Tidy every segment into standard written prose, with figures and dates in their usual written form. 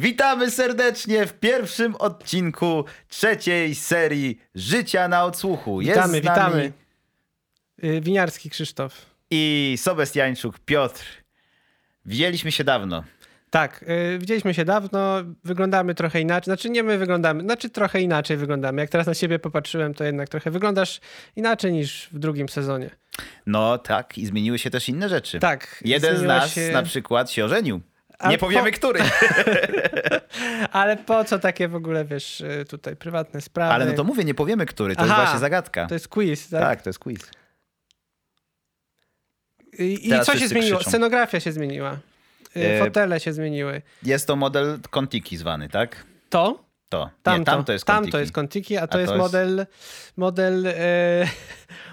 Witamy serdecznie w pierwszym odcinku trzeciej serii Życia na Odsłuchu. Jest witamy. Winiarski Krzysztof. I Sobestiańczuk Piotr. Widzieliśmy się dawno. Tak, widzieliśmy się dawno, wyglądamy trochę inaczej, trochę inaczej wyglądamy. Jak teraz na siebie popatrzyłem, to jednak trochę wyglądasz inaczej niż w drugim sezonie. No tak, i zmieniły się też inne rzeczy. Tak. Jeden z nas na przykład się ożenił. Nie powiemy, który. Ale po co takie w ogóle, wiesz, tutaj prywatne sprawy? Ale no to mówię, nie powiemy, który, to jest właśnie zagadka. To jest quiz, tak? Tak, to jest quiz. I co się zmieniło? Krzyczą. Scenografia się zmieniła. Fotele się zmieniły. Jest to model Kontiki zwany, tak? To. Tam to jest Kontiki, a to jest model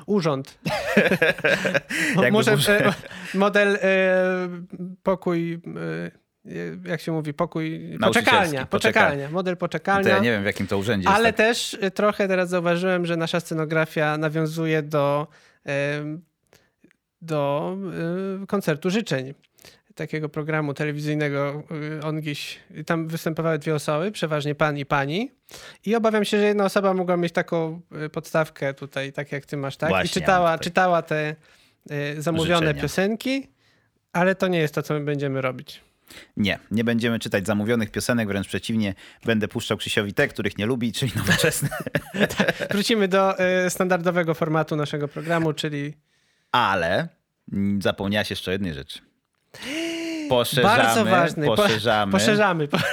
urząd. Model pokój... Jak się mówi, pokój... Poczekalnia. Model poczekalnia. Ja nie wiem, w jakim to urzędzie jest. Ale też trochę teraz zauważyłem, że nasza scenografia nawiązuje do koncertu życzeń. Takiego programu telewizyjnego on gdzieś, tam występowały dwie osoby, przeważnie pan i pani. I obawiam się, że jedna osoba mogła mieć taką podstawkę tutaj, tak jak ty masz, tak? Właśnie, i czytała te zamówione życzenia. Piosenki, ale to nie jest to, co my będziemy robić. Nie będziemy czytać zamówionych piosenek, wręcz przeciwnie, będę puszczał Krzysiowi te, których nie lubi, czyli nowoczesne. Wrócimy do standardowego formatu naszego programu, czyli... Ale zapomniałaś jeszcze jednej rzeczy.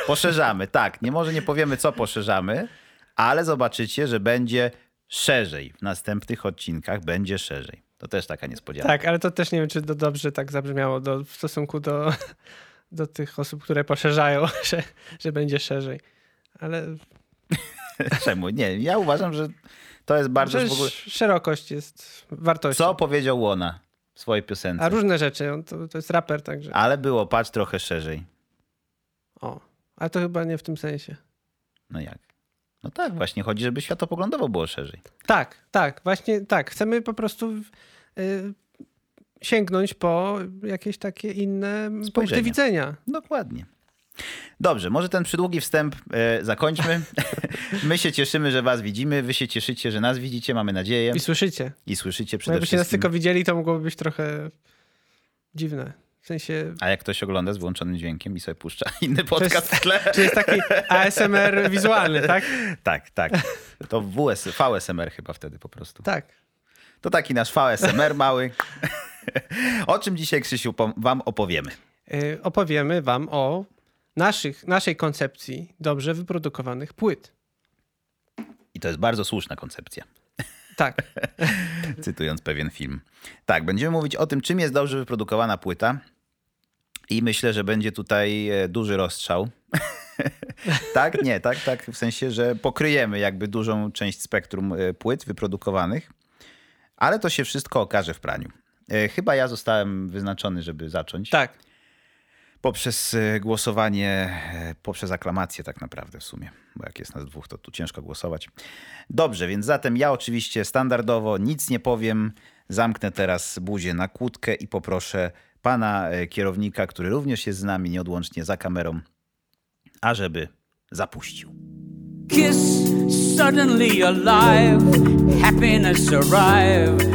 Poszerzamy, tak. Może nie powiemy, co poszerzamy, ale zobaczycie, że będzie szerzej. W następnych odcinkach będzie szerzej. To też taka niespodzianka. Tak, ale to też nie wiem, czy to dobrze tak zabrzmiało w stosunku do tych osób, które poszerzają, że będzie szerzej. Ale... Czemu? Nie, ja uważam, że to jest bardzo... W ogóle... Szerokość jest wartością. Co powiedział Łona? Swoje piosence. A różne rzeczy. To jest raper także. Ale było, patrz, trochę szerzej. O, ale to chyba nie w tym sensie. No jak? No tak, właśnie chodzi, żeby światopoglądowo było szerzej. Tak, właśnie tak. Chcemy po prostu sięgnąć po jakieś takie inne punkty widzenia. Dokładnie. Dobrze, może ten przydługi wstęp zakończmy. My się cieszymy, że was widzimy. Wy się cieszycie, że nas widzicie, mamy nadzieję. I słyszycie przede wszystkim. Jakbyście nas tylko widzieli, to mogłoby być trochę dziwne. W sensie... A jak ktoś ogląda z włączonym dźwiękiem i sobie puszcza inny podcast w tle. Czyli jest taki ASMR wizualny, tak? Tak. To VSMR chyba wtedy po prostu. Tak. To taki nasz VSMR mały. O czym dzisiaj, Krzysiu, wam opowiemy? Opowiemy wam o naszej koncepcji dobrze wyprodukowanych płyt. I to jest bardzo słuszna koncepcja. Tak. Cytując pewien film. Tak, będziemy mówić o tym, czym jest dobrze wyprodukowana płyta. I myślę, że będzie tutaj duży rozstrzał. Tak? Nie, tak. W sensie, że pokryjemy jakby dużą część spektrum płyt wyprodukowanych. Ale to się wszystko okaże w praniu. Chyba ja zostałem wyznaczony, żeby zacząć. Tak. Poprzez głosowanie, poprzez aklamację tak naprawdę w sumie. Bo jak jest nas dwóch, to tu ciężko głosować. Dobrze, więc zatem ja oczywiście standardowo nic nie powiem. Zamknę teraz buzię na kłódkę i poproszę pana kierownika, który również jest z nami nieodłącznie za kamerą, ażeby zapuścił. Kiss suddenly alive, happiness arrive.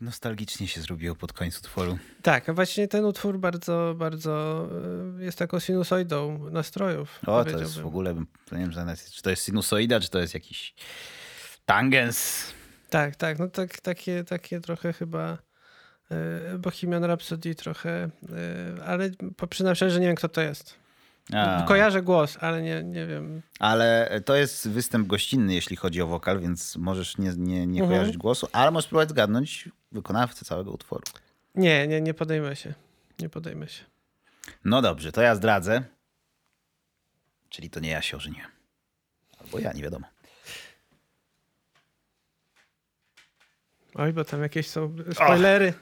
Nostalgicznie się zrobiło pod koniec utworu. Tak, właśnie ten utwór bardzo, bardzo jest taką sinusoidą nastrojów. O, to jest w ogóle, nie wiem, czy to jest sinusoida, czy to jest jakiś tangens. Tak, no tak, takie trochę chyba Bohemian Rhapsody trochę, ale przyznam szczerze, że nie wiem, kto to jest. Kojarzę głos, ale nie wiem. Ale to jest występ gościnny, jeśli chodzi o wokal, więc możesz nie kojarzyć głosu, ale możesz spróbować zgadnąć wykonawcę całego utworu. Nie podejmę się. No dobrze, to ja zdradzę. Czyli to nie ja się ożenię. Albo ja, nie wiadomo. Oj, bo tam jakieś są spoilery. Och.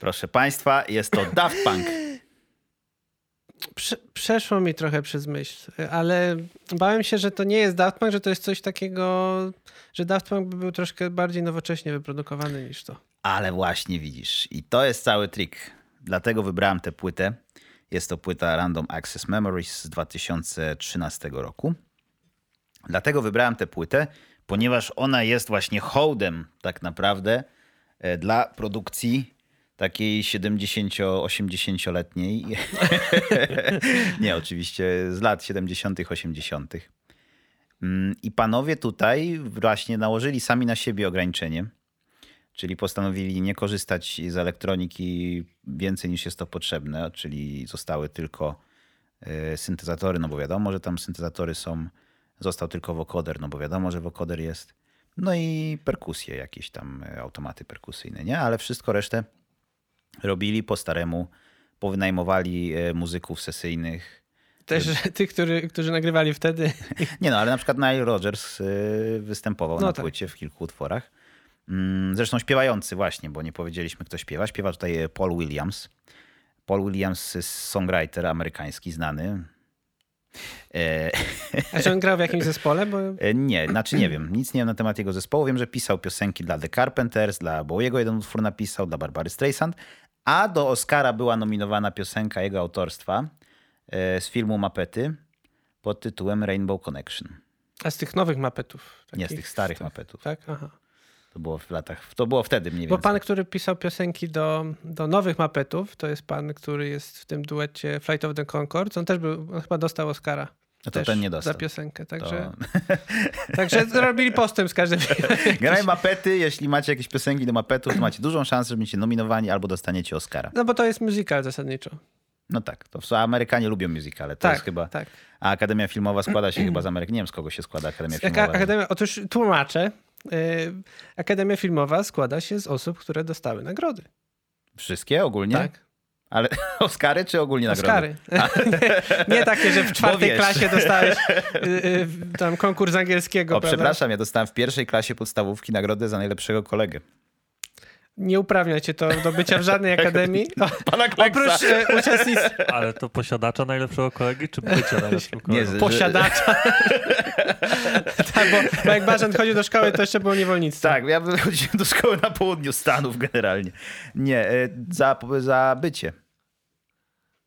Proszę państwa, jest to Daft Punk. Przeszło mi trochę przez myśl, ale bałem się, że to nie jest Daft Punk, że to jest coś takiego, że Daft Punk by był troszkę bardziej nowocześnie wyprodukowany niż to. Ale właśnie widzisz. I to jest cały trik. Dlatego wybrałem tę płytę. Jest to płyta Random Access Memories z 2013 roku. Dlatego wybrałem tę płytę, ponieważ ona jest właśnie hołdem tak naprawdę dla produkcji takiej 70-80-letniej. Nie, oczywiście z lat 70 80 I panowie tutaj właśnie nałożyli sami na siebie ograniczenie. Czyli postanowili nie korzystać z elektroniki więcej niż jest to potrzebne, czyli zostały tylko syntezatory, no bo wiadomo, że tam syntezatory są, został tylko wokoder, no bo wiadomo, że wokoder jest, no i perkusje, jakieś tam automaty perkusyjne, nie? Ale wszystko resztę robili po staremu, powynajmowali muzyków sesyjnych. Też tych, którzy nagrywali wtedy. Nie no, ale na przykład Nile Rodgers występował na płycie w kilku utworach. Zresztą śpiewający właśnie, bo nie powiedzieliśmy, kto śpiewa. Śpiewa tutaj Paul Williams. Paul Williams jest songwriter amerykański, znany. A czy on grał w jakimś zespole? Bo... Nie, znaczy nie wiem. Nic nie wiem na temat jego zespołu. Wiem, że pisał piosenki dla The Carpenters, dla Bowiego jeden utwór napisał, dla Barbary Streisand. A do Oscara była nominowana piosenka jego autorstwa z filmu Muppety pod tytułem Rainbow Connection. A z tych nowych Muppetów? Nie, z tych starych Muppetów. Tak? Aha. To było w latach, to było wtedy mniej więcej. Bo pan, który pisał piosenki do nowych Muppetów, to jest pan, który jest w tym duecie Flight of the Concord. On też był, on chyba dostał Oscara. No to ten nie dostał. Za piosenkę, także to... także robili postęp z każdym. Graj Muppety, jeśli macie jakieś piosenki do Muppetów, to macie dużą szansę, że będziecie nominowani albo dostaniecie Oscara. No bo to jest musical zasadniczo. No tak, to Amerykanie lubią musicale, to tak, jest chyba... Tak. A Akademia Filmowa składa się chyba z Ameryki. Nie wiem, z kogo się składa Akademia Filmowa. Otóż tłumaczę. Akademia Filmowa składa się z osób, które dostały nagrody. Wszystkie ogólnie? Tak. Ale Oscary czy ogólnie nagrody? Oscary. Nie takie, że w czwartej klasie dostałeś tam konkurs angielskiego. O, prawda? Przepraszam, ja dostałem w pierwszej klasie podstawówki nagrodę za najlepszego kolegę. Nie uprawnia cię to do bycia w żadnej akademii. Pana oprócz uczestnictwa. Ale to posiadacza najlepszego kolegi, czy bycia najlepszego kolegi? Nie, posiadacza. Tak, bo jak Barzant chodził do szkoły, to jeszcze było niewolnictwo. Tak, ja chodziłem do szkoły na południu Stanów generalnie. Nie, za bycie.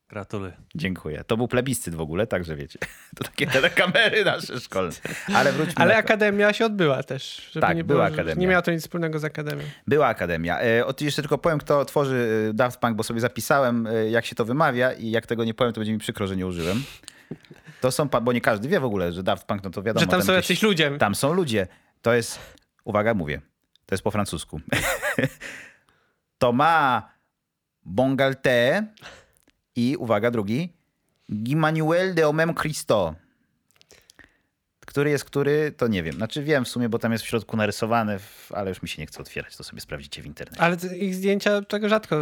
Gratuluję. Dziękuję. To był plebiscyt w ogóle, także wiecie. To takie telekamery nasze szkolne. Ale wróćmy. Ale akademia się odbyła też. Żeby tak, nie było, była akademia. Nie miało to nic wspólnego z akademią. Była akademia. Jeszcze tylko powiem, kto tworzy Daft Punk, bo sobie zapisałem, jak się to wymawia i jak tego nie powiem, to będzie mi przykro, że nie użyłem. To są, bo nie każdy wie w ogóle, że Daft Punk, no to wiadomo. Że tam są jacyś ludzie. Tam są ludzie. To jest, uwaga, mówię, to jest po francusku. Thomas Bangalter. I, uwaga, drugi, Immanuel de Homem Christo. Który jest który, to nie wiem. Znaczy wiem w sumie, bo tam jest w środku narysowane, ale już mi się nie chce otwierać, to sobie sprawdzicie w internecie. Ale ich zdjęcia tego rzadko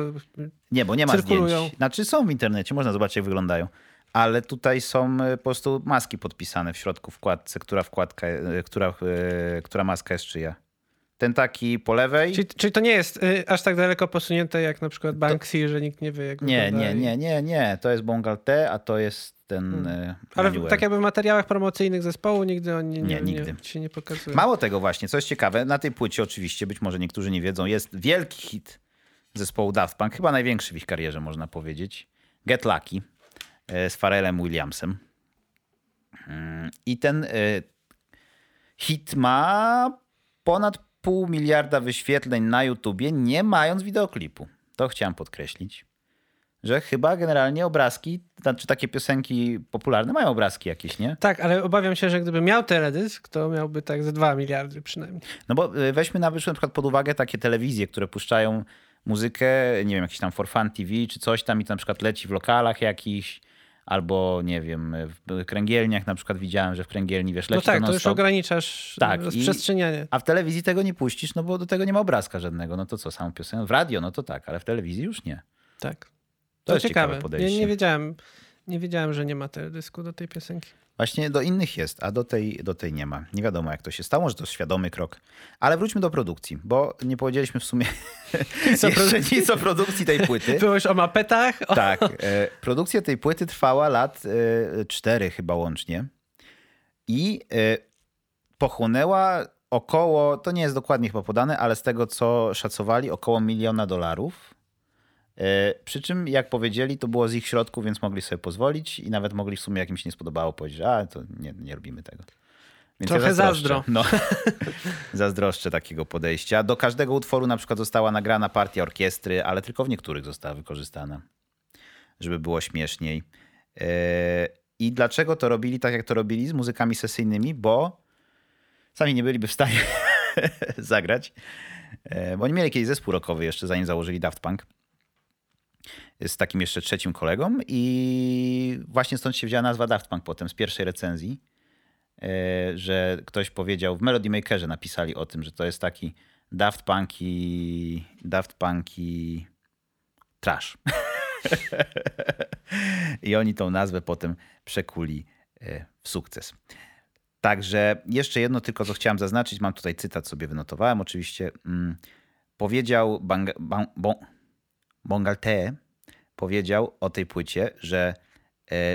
nie, bo nie ma cyrkulują. Zdjęć. Znaczy są w internecie, można zobaczyć jak wyglądają. Ale tutaj są po prostu maski podpisane w środku wkładce, która maska jest czyja. Ten taki po lewej. Czyli to nie jest aż tak daleko posunięte jak na przykład Banksy, że nikt nie wie jak wygląda. Nie. To jest Bangalter, a to jest ten... Ale tak jakby w materiałach promocyjnych zespołu nigdy oni nigdy się nie pokazują. Mało tego właśnie, co jest ciekawe, na tej płycie oczywiście, być może niektórzy nie wiedzą, jest wielki hit zespołu Daft Punk, chyba największy w ich karierze można powiedzieć. Get Lucky z Farrellem Williamsem. I ten hit ma ponad 0,5 miliarda wyświetleń na YouTubie, nie mając wideoklipu. To chciałem podkreślić, że chyba generalnie obrazki, znaczy takie piosenki popularne mają obrazki jakieś, nie? Tak, ale obawiam się, że gdyby miał teledysk, to miałby tak ze 2 miliardy przynajmniej. No bo weźmy na przykład pod uwagę takie telewizje, które puszczają muzykę, nie wiem, jakieś tam For Fun TV czy coś tam i to na przykład leci w lokalach jakichś, albo nie wiem, w kręgielniach na przykład widziałem, że w kręgielni wiesz, leci to non-stop. No tak, to już ograniczasz rozprzestrzenianie. A w telewizji tego nie puścisz, no bo do tego nie ma obrazka żadnego. No to co, samą piosenkę? W radio, no to tak, ale w telewizji już nie. Tak. To jest ciekawe podejście. Ja nie wiedziałem, że nie ma teledysku do tej piosenki. Właśnie do innych jest, a do tej nie ma. Nie wiadomo, jak to się stało, że to świadomy krok. Ale wróćmy do produkcji, bo nie powiedzieliśmy w sumie nic o produkcji tej płyty. Byłeś o mapetach? Tak. Produkcja tej płyty trwała lat 4 chyba łącznie i pochłonęła około, to nie jest dokładnie chyba podane, ale z tego co szacowali, około $1 milion. Przy czym, jak powiedzieli, to było z ich środków, więc mogli sobie pozwolić i nawet mogli w sumie, jak im się nie spodobało, powiedzieć, że to nie robimy tego. Więc trochę ja zazdroszczę. Zazdroszczę takiego podejścia. Do każdego utworu na przykład została nagrana partia orkiestry, ale tylko w niektórych została wykorzystana, żeby było śmieszniej. I dlaczego to robili tak, jak to robili z muzykami sesyjnymi? Bo sami nie byliby w stanie zagrać. Bo oni mieli kiedyś zespół rockowy jeszcze, zanim założyli Daft Punk. Z takim jeszcze trzecim kolegą i właśnie stąd się wzięła nazwa Daft Punk potem z pierwszej recenzji, że ktoś powiedział, w Melody Makerze napisali o tym, że to jest taki Daft Punki trash. I oni tą nazwę potem przekuli w sukces. Także jeszcze jedno tylko, co chciałem zaznaczyć. Mam tutaj cytat, sobie wynotowałem oczywiście. Powiedział Bangalter powiedział o tej płycie, że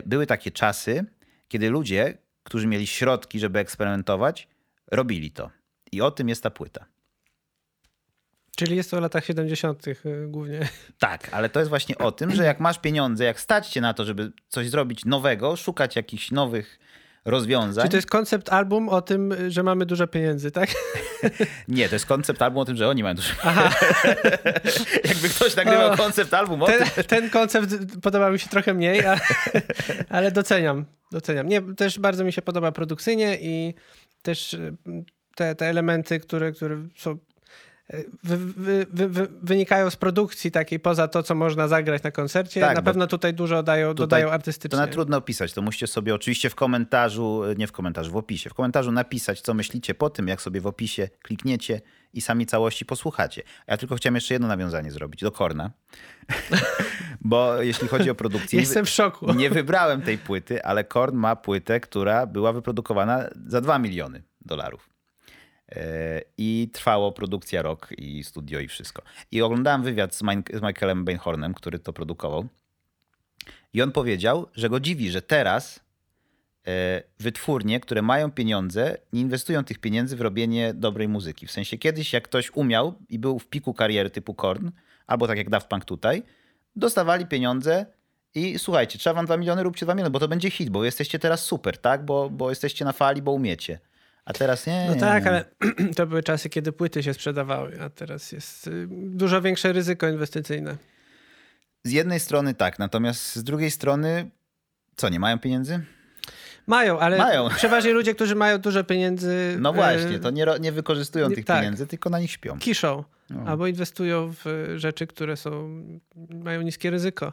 były takie czasy, kiedy ludzie, którzy mieli środki, żeby eksperymentować, robili to. I o tym jest ta płyta. Czyli jest to o latach 70. głównie. Tak, ale to jest właśnie o tym, że jak masz pieniądze, jak stać cię na to, żeby coś zrobić nowego, szukać jakichś nowych rozwiązań. Czy to jest koncept album o tym, że mamy dużo pieniędzy, tak? Nie, to jest koncept album o tym, że oni mają dużo pieniędzy. Jakby ktoś nagrywał koncept album o tym. Ten koncept podoba mi się trochę mniej, ale doceniam. Nie, też bardzo mi się podoba produkcyjnie i też te elementy, które są, wynikają z produkcji takiej poza to, co można zagrać na koncercie. Tak, na pewno tutaj dużo dodają artystycznie. To trudno opisać. To musicie sobie oczywiście w opisie. W komentarzu napisać, co myślicie po tym, jak sobie w opisie klikniecie i sami całości posłuchacie. Ja tylko chciałem jeszcze jedno nawiązanie zrobić do Korna. Bo jeśli chodzi o produkcję... Jestem w szoku. Nie wybrałem tej płyty, ale Korn ma płytę, która była wyprodukowana za $2 miliony. I trwało produkcja rok i studio i wszystko. I oglądałem wywiad z Michaelem Bainhornem, który to produkował. I on powiedział, że go dziwi, że teraz wytwórnie, które mają pieniądze, nie inwestują tych pieniędzy w robienie dobrej muzyki. W sensie kiedyś jak ktoś umiał i był w piku kariery typu Korn, albo tak jak Daft Punk tutaj, dostawali pieniądze i słuchajcie, trzeba wam $2 miliony, róbcie $2 miliony, bo to będzie hit, bo jesteście teraz super, tak? Bo jesteście na fali, bo umiecie. A teraz nie. No tak, ale to były czasy, kiedy płyty się sprzedawały, a teraz jest dużo większe ryzyko inwestycyjne. Z jednej strony tak, natomiast z drugiej strony co, nie mają pieniędzy? Mają. Przeważnie ludzie, którzy mają dużo pieniędzy... No właśnie, to nie wykorzystują tych pieniędzy, tylko na nich śpią. Kiszą, albo inwestują w rzeczy, które mają niskie ryzyko.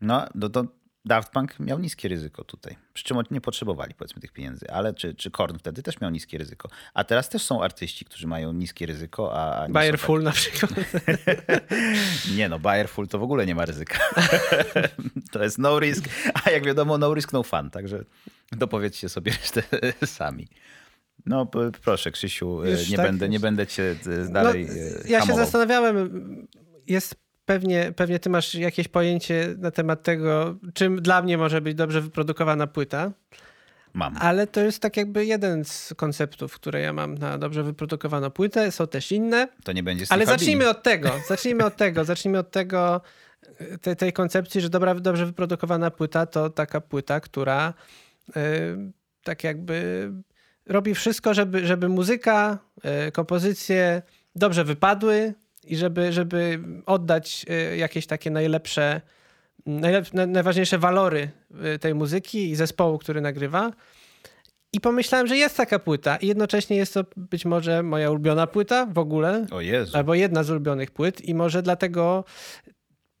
No, to Daft Punk miał niskie ryzyko tutaj. Przy czym oni nie potrzebowali, powiedzmy, tych pieniędzy. Ale czy Korn wtedy też miał niskie ryzyko. A teraz też są artyści, którzy mają niskie ryzyko. A Bayer Full na przykład. Nie no, Bayer Full to w ogóle nie ma ryzyka. To jest no risk. A jak wiadomo, no risk, no fun. Także dopowiedzcie sobie resztę sami. No proszę, Krzysiu, nie będę cię dalej hamował. Się zastanawiałem, Pewnie ty masz jakieś pojęcie na temat tego, czym dla mnie może być dobrze wyprodukowana płyta. Mam. Ale to jest tak jakby jeden z konceptów, które ja mam na dobrze wyprodukowaną płytę. Są też inne. To nie będzie słuchali. Ale zacznijmy od tego, tej koncepcji, że dobrze wyprodukowana płyta to taka płyta, która tak jakby robi wszystko, żeby muzyka, kompozycje dobrze wypadły. I żeby oddać jakieś takie najważniejsze walory tej muzyki i zespołu, który nagrywa. I pomyślałem, że jest taka płyta i jednocześnie jest to być może moja ulubiona płyta w ogóle. O Jezu. Albo jedna z ulubionych płyt i może dlatego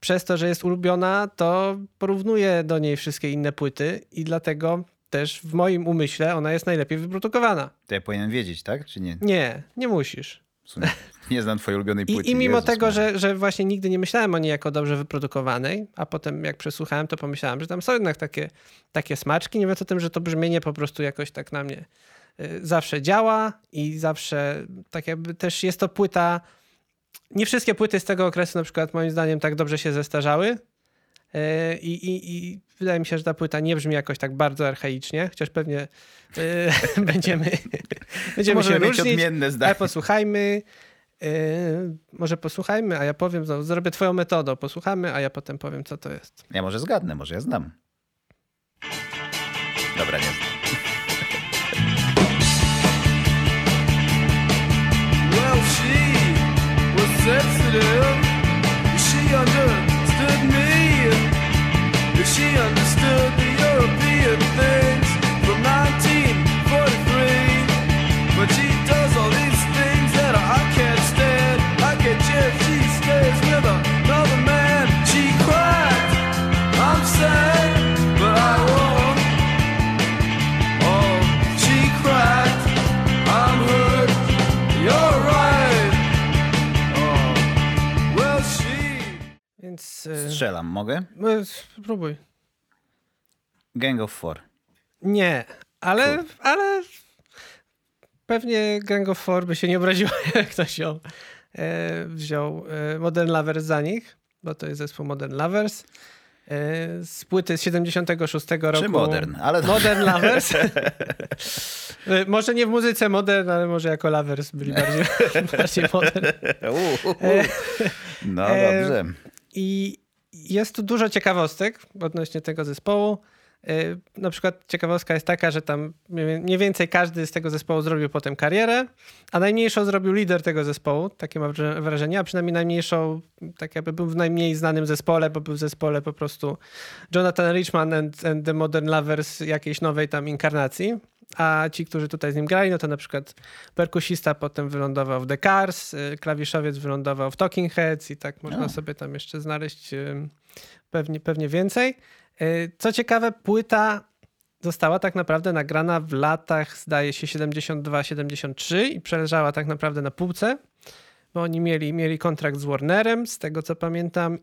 przez to, że jest ulubiona, to porównuję do niej wszystkie inne płyty i dlatego też w moim umyśle ona jest najlepiej wyprodukowana. To ja powinienem wiedzieć, tak? Czy nie? Nie, nie musisz. W sumie nie znam twojej ulubionej płyty. I mimo tego, że właśnie nigdy nie myślałem o niej jako dobrze wyprodukowanej, a potem jak przesłuchałem, to pomyślałem, że tam są jednak takie smaczki. Nie wiem o tym, że to brzmienie po prostu jakoś tak na mnie zawsze działa i zawsze tak jakby też jest to płyta. Nie wszystkie płyty z tego okresu na przykład moim zdaniem tak dobrze się zestarzały i wydaje mi się, że ta płyta nie brzmi jakoś tak bardzo archaicznie, chociaż pewnie będziemy się różnić, ale posłuchajmy. Może posłuchajmy, a ja powiem, no, zrobię twoją metodą, posłuchamy, a ja potem powiem, co to jest. Ja może zgadnę, może ja znam. Dobra, nie znam. Sensitive, if she understood me, if she understood the European things from 1943, but she does all these things that I can't stand, I can't if she stays with another man, she cried, I'm sad, but I won't, oh, she cried, I'm hurt, you're right. Więc, strzelam, mogę? Spróbuj. Gang of Four. Nie, ale pewnie Gang of Four by się nie obraziło, jak ktoś ją wziął Modern Lovers za nich, bo to jest zespół Modern Lovers. Z płyty z 76 roku. Czy Modern, ale... Modern Lovers. Może nie w muzyce Modern, ale może jako Lovers byli bardziej Modern. No dobrze. I jest tu dużo ciekawostek odnośnie tego zespołu. Na przykład ciekawostka jest taka, że tam mniej więcej każdy z tego zespołu zrobił potem karierę, a najmniejszą zrobił lider tego zespołu, takie mam wrażenie, a przynajmniej najmniejszą, tak jakby był w najmniej znanym zespole, bo był w zespole po prostu Jonathan Richman and the Modern Lovers jakiejś nowej tam inkarnacji, a ci, którzy tutaj z nim grali, no to na przykład perkusista potem wylądował w The Cars, klawiszowiec wylądował w Talking Heads i tak można sobie tam jeszcze znaleźć pewnie więcej. Co ciekawe, płyta została tak naprawdę nagrana w latach, zdaje się, 72-73 i przeleżała tak naprawdę na półce, bo oni mieli kontrakt z Warnerem, z tego co pamiętam,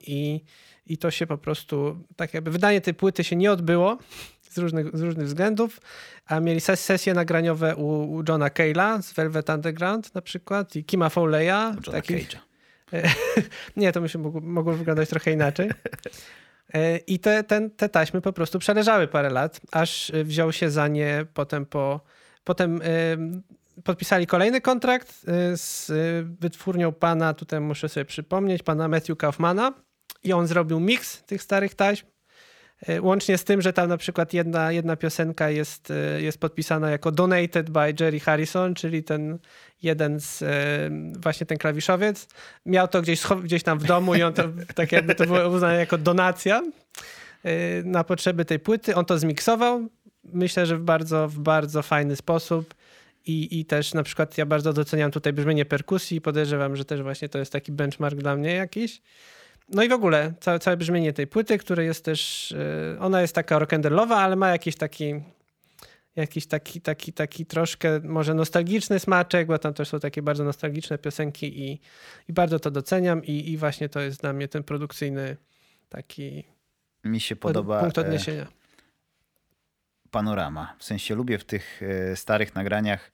i to się po prostu, tak jakby wydanie tej płyty się nie odbyło z różnych względów, a mieli sesje nagraniowe u Johna Cale'a z Velvet Underground na przykład i Kima Fowleya. Nie, to myślę, mogło wyglądać trochę inaczej. I te taśmy po prostu przeleżały parę lat, aż wziął się za nie potem podpisali kolejny kontrakt z wytwórnią pana, tutaj muszę sobie przypomnieć, pana Matthew Kaufmana i on zrobił miks tych starych taśm, łącznie z tym, że tam na przykład jedna piosenka jest podpisana jako Donated by Jerry Harrison, czyli ten jeden z, właśnie ten klawiszowiec. Miał to gdzieś tam w domu i on to, tak jakby to było uznane jako donacja na potrzeby tej płyty. On to zmiksował, myślę, że w bardzo fajny sposób. I też na przykład ja bardzo doceniam tutaj brzmienie perkusji i podejrzewam, że też właśnie to jest taki benchmark dla mnie jakiś. No i w ogóle całe brzmienie tej płyty, które jest też, ona jest taka rock'n'rollowa, ale ma jakiś taki troszkę może nostalgiczny smaczek, bo tam też są takie bardzo nostalgiczne piosenki i bardzo to doceniam i właśnie to jest dla mnie ten produkcyjny taki mi się podoba punkt odniesienia. Panorama. W sensie lubię w tych starych nagraniach,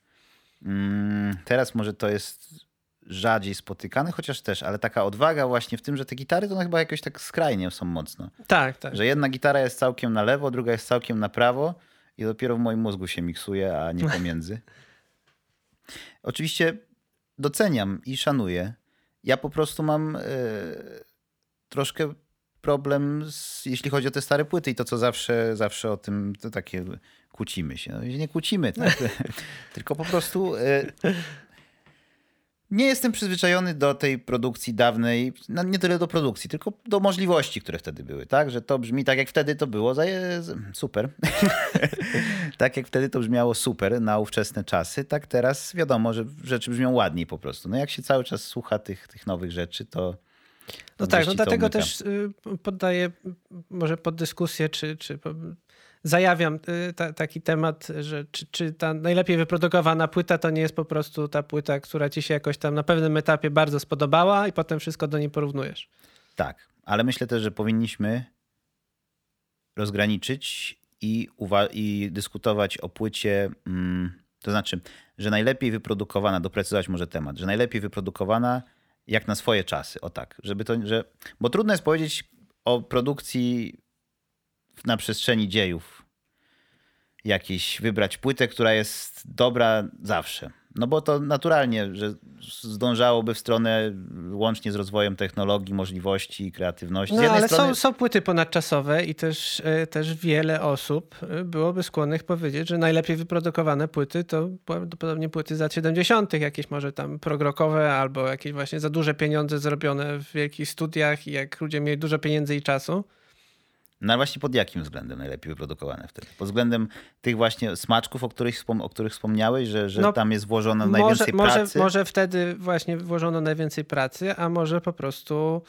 teraz może to jest rzadziej spotykane, chociaż też, ale taka odwaga właśnie w tym, że te gitary to one chyba jakoś tak skrajnie są mocno. Tak. Że jedna gitara jest całkiem na lewo, druga jest całkiem na prawo i dopiero w moim mózgu się miksuje, a nie pomiędzy. Oczywiście doceniam i szanuję. Ja po prostu mam troszkę problem, jeśli chodzi o te stare płyty i to, co zawsze o tym, to takie kłócimy się. No, nie kłócimy, tak? Tylko po prostu... Nie jestem przyzwyczajony do tej produkcji dawnej, no nie tyle do produkcji, tylko do możliwości, które wtedy były, tak? Że to brzmi tak jak wtedy to było super. Tak jak wtedy to brzmiało super na ówczesne czasy, tak teraz wiadomo, że rzeczy brzmią ładniej po prostu. No jak się cały czas słucha tych nowych rzeczy, to No tak, no dlatego też poddaję może pod dyskusję, czy zajawiam taki temat, że czy ta najlepiej wyprodukowana płyta to nie jest po prostu ta płyta, która ci się jakoś tam na pewnym etapie bardzo spodobała i potem wszystko do niej porównujesz. Tak, ale myślę też, że powinniśmy rozgraniczyć i dyskutować o płycie, to znaczy, że najlepiej wyprodukowana, doprecyzować może temat, że najlepiej wyprodukowana jak na swoje czasy, o tak, bo trudno jest powiedzieć o produkcji na przestrzeni dziejów jakiejś, wybrać płytę, która jest dobra zawsze. No bo to naturalnie, że zdążałoby w stronę łącznie z rozwojem technologii, możliwości, kreatywności. No ale strony... są płyty ponadczasowe i też wiele osób byłoby skłonnych powiedzieć, że najlepiej wyprodukowane płyty to prawdopodobnie płyty z lat 70., jakieś może tam progrokowe albo jakieś właśnie za duże pieniądze zrobione w wielkich studiach i jak ludzie mieli dużo pieniędzy i czasu. No ale właśnie pod jakim względem najlepiej wyprodukowane wtedy? Pod względem tych właśnie smaczków, o których wspomniałeś, że no, tam jest włożono najwięcej pracy? Może wtedy właśnie włożono najwięcej pracy, a może po prostu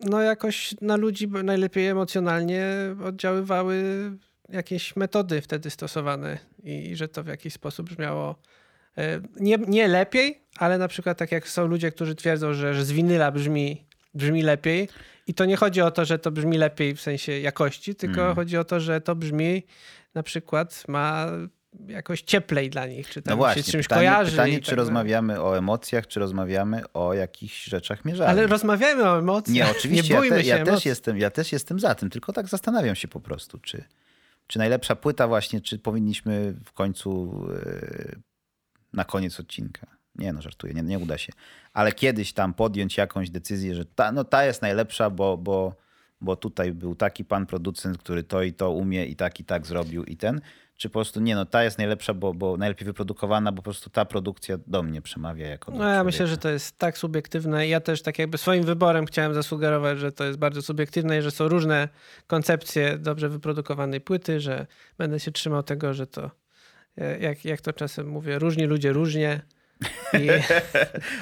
no jakoś na ludzi najlepiej emocjonalnie oddziaływały jakieś metody wtedy stosowane i że to w jakiś sposób brzmiało nie lepiej, ale na przykład tak jak są ludzie, którzy twierdzą, że z winyla brzmi lepiej. I to nie chodzi o to, że to brzmi lepiej w sensie jakości, tylko chodzi o to, że to brzmi na przykład ma jakoś cieplej dla nich, czy tam no właśnie, się z czymś kojarzy. Pytanie, czy tak rozmawiamy o emocjach, czy rozmawiamy o jakichś rzeczach mierzalnych. Ale rozmawiamy o emocjach. Nie, oczywiście, nie bójmy się ja też jestem za tym, tylko tak zastanawiam się po prostu, czy najlepsza płyta właśnie, czy powinniśmy w końcu na koniec odcinka. Nie no, żartuję, nie uda się. Ale kiedyś tam podjąć jakąś decyzję, że ta jest najlepsza, bo tutaj był taki pan producent, który to i to umie i tak zrobił i ten. Czy po prostu nie no, ta jest najlepsza, bo najlepiej wyprodukowana, bo po prostu ta produkcja do mnie przemawia jako do człowieka. No ja myślę, że to jest tak subiektywne. Ja też tak jakby swoim wyborem chciałem zasugerować, że to jest bardzo subiektywne i że są różne koncepcje dobrze wyprodukowanej płyty, że będę się trzymał tego, że to, jak to czasem mówię, różni ludzie różnie.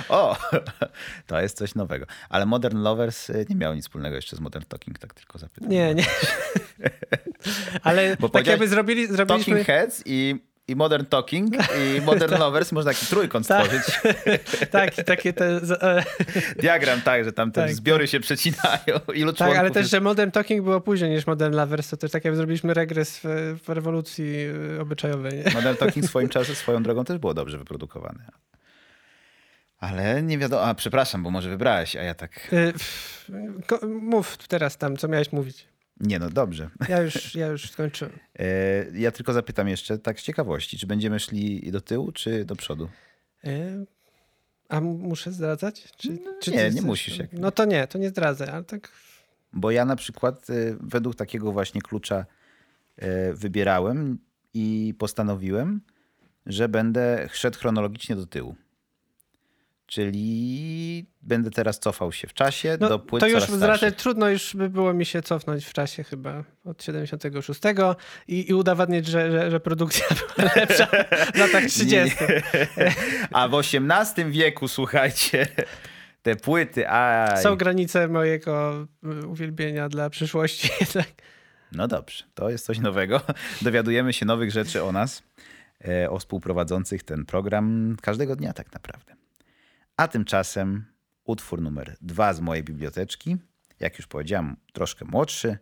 O, to jest coś nowego. Ale Modern Lovers nie miało nic wspólnego jeszcze z Modern Talking, tak tylko zapytam. Nie. Ale bo tak jakby zrobiliśmy... Talking Heads i Modern Talking i Modern Lovers, można taki trójkąt stworzyć. Tak, takie te... Diagram, tak, że tam te zbiory się przecinają. Ilu tak, ale też, że Modern Talking było później niż Modern Lovers, to też tak jak zrobiliśmy regres w rewolucji obyczajowej. Nie? Modern Talking swoją drogą też było dobrze wyprodukowane. Ale nie wiadomo... A, przepraszam, bo może wybrałeś, a ja tak... Mów teraz tam, co miałeś mówić. Nie no, dobrze. Ja już skończyłem. Ja tylko zapytam jeszcze tak z ciekawości, czy będziemy szli do tyłu, czy do przodu? A muszę zdradzać? Czy nie, nie musisz. Jak no to nie, to nie zdradzę, ale tak... Bo ja na przykład według takiego właśnie klucza wybierałem i postanowiłem, że będę szedł chronologicznie do tyłu. Czyli będę teraz cofał się w czasie do płyt coraz starszych. To już zdradzę, trudno już by było mi się cofnąć w czasie chyba od 76 i udowadniać, że produkcja była lepsza w latach 30. Nie. A w XVIII wieku, słuchajcie, te płyty... Aj. Są granice mojego uwielbienia dla przyszłości. Tak. No dobrze, to jest coś nowego. Dowiadujemy się nowych rzeczy o nas, o współprowadzących ten program każdego dnia tak naprawdę. A tymczasem utwór numer 2 z mojej biblioteczki. Jak już powiedziałem, troszkę młodszy.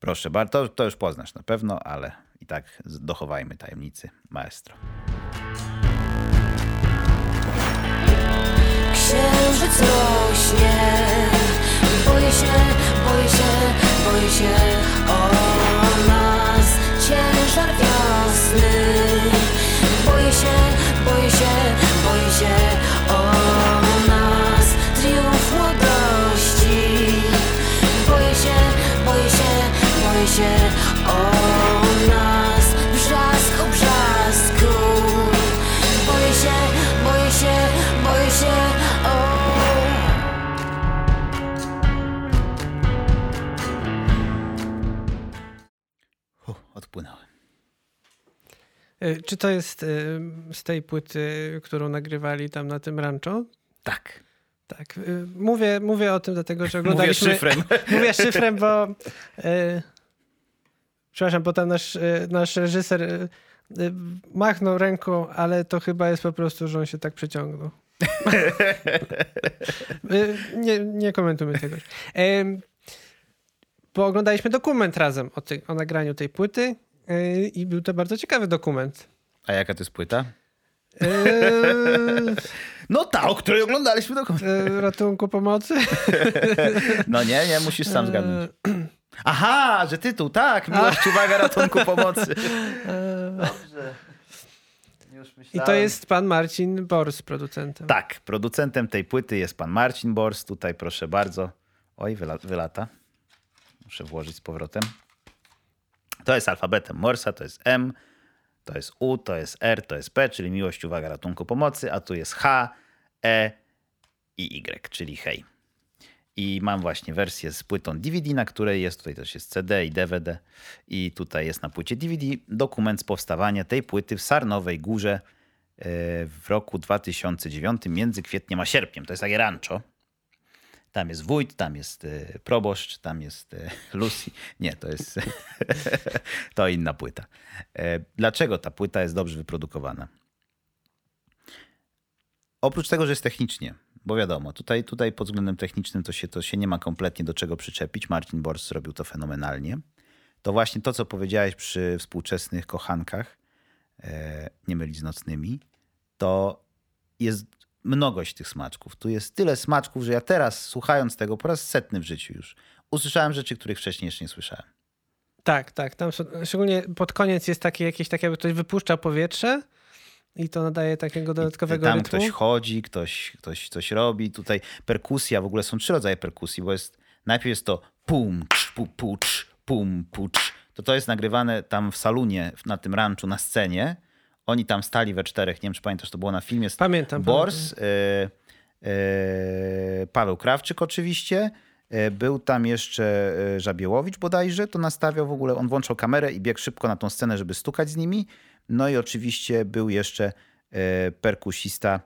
Proszę bardzo, to już poznasz na pewno, ale i tak dochowajmy tajemnicy maestro. Księżyc rośnie, boję się o nas. Ciężar wiosny, boję się o nas, triumf młodości. Boję się o nas, wrzask obrzasku. Boję się o. Odpłynąłem. Czy to jest z tej płyty, którą nagrywali tam na tym rancho? Tak. Tak, mówię o tym dlatego, że oglądaliśmy... Mówię szyfrem, bo... Przepraszam, bo tam nasz reżyser machnął ręką, ale to chyba jest po prostu, że on się tak przeciągnął. Nie komentujmy tego. Bo oglądaliśmy dokument razem o nagraniu tej płyty i był to bardzo ciekawy dokument. A jaka to jest płyta? No ta, o której oglądaliśmy dokument. Ratunku, pomocy? No nie, musisz sam zgadnąć. Aha, że tytuł, tak. Miłość, uwaga, ratunku, pomocy. Dobrze. Już myślałem. I to jest pan Marcin Bors producentem. Tak, producentem tej płyty jest pan Marcin Bors. Tutaj proszę bardzo. Oj, wylata. Muszę włożyć z powrotem. To jest alfabetem Morsa, to jest M, to jest U, to jest R, to jest P, czyli miłość, uwaga, ratunku, pomocy, a tu jest H, E i Y, czyli hej. I mam właśnie wersję z płytą DVD, na której jest, tutaj też jest CD i DVD i tutaj jest na płycie DVD dokument z powstawania tej płyty w Sarnowej Górze w roku 2009 między kwietniem a sierpniem. To jest takie rancho. Tam jest wójt, tam jest proboszcz, tam jest Lucy. Nie, to jest to inna płyta. Dlaczego ta płyta jest dobrze wyprodukowana? Oprócz tego, że jest technicznie, bo wiadomo, tutaj pod względem technicznym to się nie ma kompletnie do czego przyczepić. Marcin Bors zrobił to fenomenalnie. To właśnie to, co powiedziałeś przy współczesnych kochankach, nie mylić z nocnymi, to jest... mnogość tych smaczków. Tu jest tyle smaczków, że ja teraz, słuchając tego po raz setny w życiu już, usłyszałem rzeczy, których wcześniej jeszcze nie słyszałem. Tak. Tam szczególnie pod koniec jest taki jakiś, tak jakby ktoś wypuszczał powietrze i to nadaje takiego dodatkowego tam rytmu. Tam ktoś chodzi, ktoś coś robi. Tutaj perkusja, w ogóle są trzy rodzaje perkusji, bo jest, najpierw jest to pum, cz, pu, pucz, pum, pucz. To jest nagrywane tam w salonie, na tym ranczu, na scenie. Oni tam stali we czterech, nie wiem czy pamiętasz, to było na filmie. Pamiętam. Bors, Paweł Krawczyk oczywiście, był tam jeszcze Żabiełowicz bodajże, to nastawiał w ogóle, on włączał kamerę i biegł szybko na tą scenę, żeby stukać z nimi. No i oczywiście był jeszcze perkusista,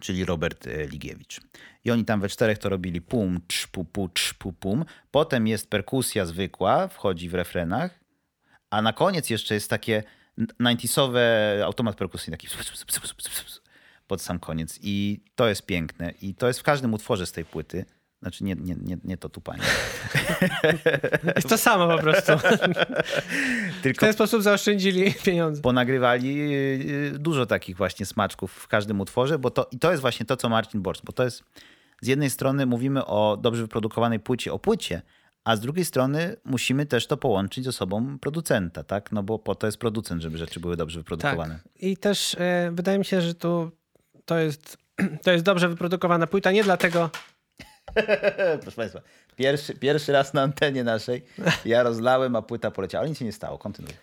czyli Robert Ligiewicz. I oni tam we czterech to robili pum, cz, pu, pu, cz, pu, pum. Potem jest perkusja zwykła, wchodzi w refrenach, a na koniec jeszcze jest takie 90'sowe automat perkusyjny taki pod sam koniec i to jest piękne i to jest w każdym utworze z tej płyty. Znaczy nie to tupanie. Jest to samo po prostu. Tylko w ten sposób zaoszczędzili pieniądze. Ponagrywali dużo takich właśnie smaczków w każdym utworze, bo to jest właśnie to, co Marcin Bors, bo to jest z jednej strony mówimy o dobrze wyprodukowanej płycie, o płycie, a z drugiej strony musimy też to połączyć z osobą producenta, tak? No bo po to jest producent, żeby rzeczy były dobrze wyprodukowane. Tak. I też wydaje mi się, że to jest dobrze wyprodukowana płyta, nie dlatego... Proszę Państwa, pierwszy raz na antenie naszej ja rozlałem, a płyta poleciała. Ale nic się nie stało, kontynuuj.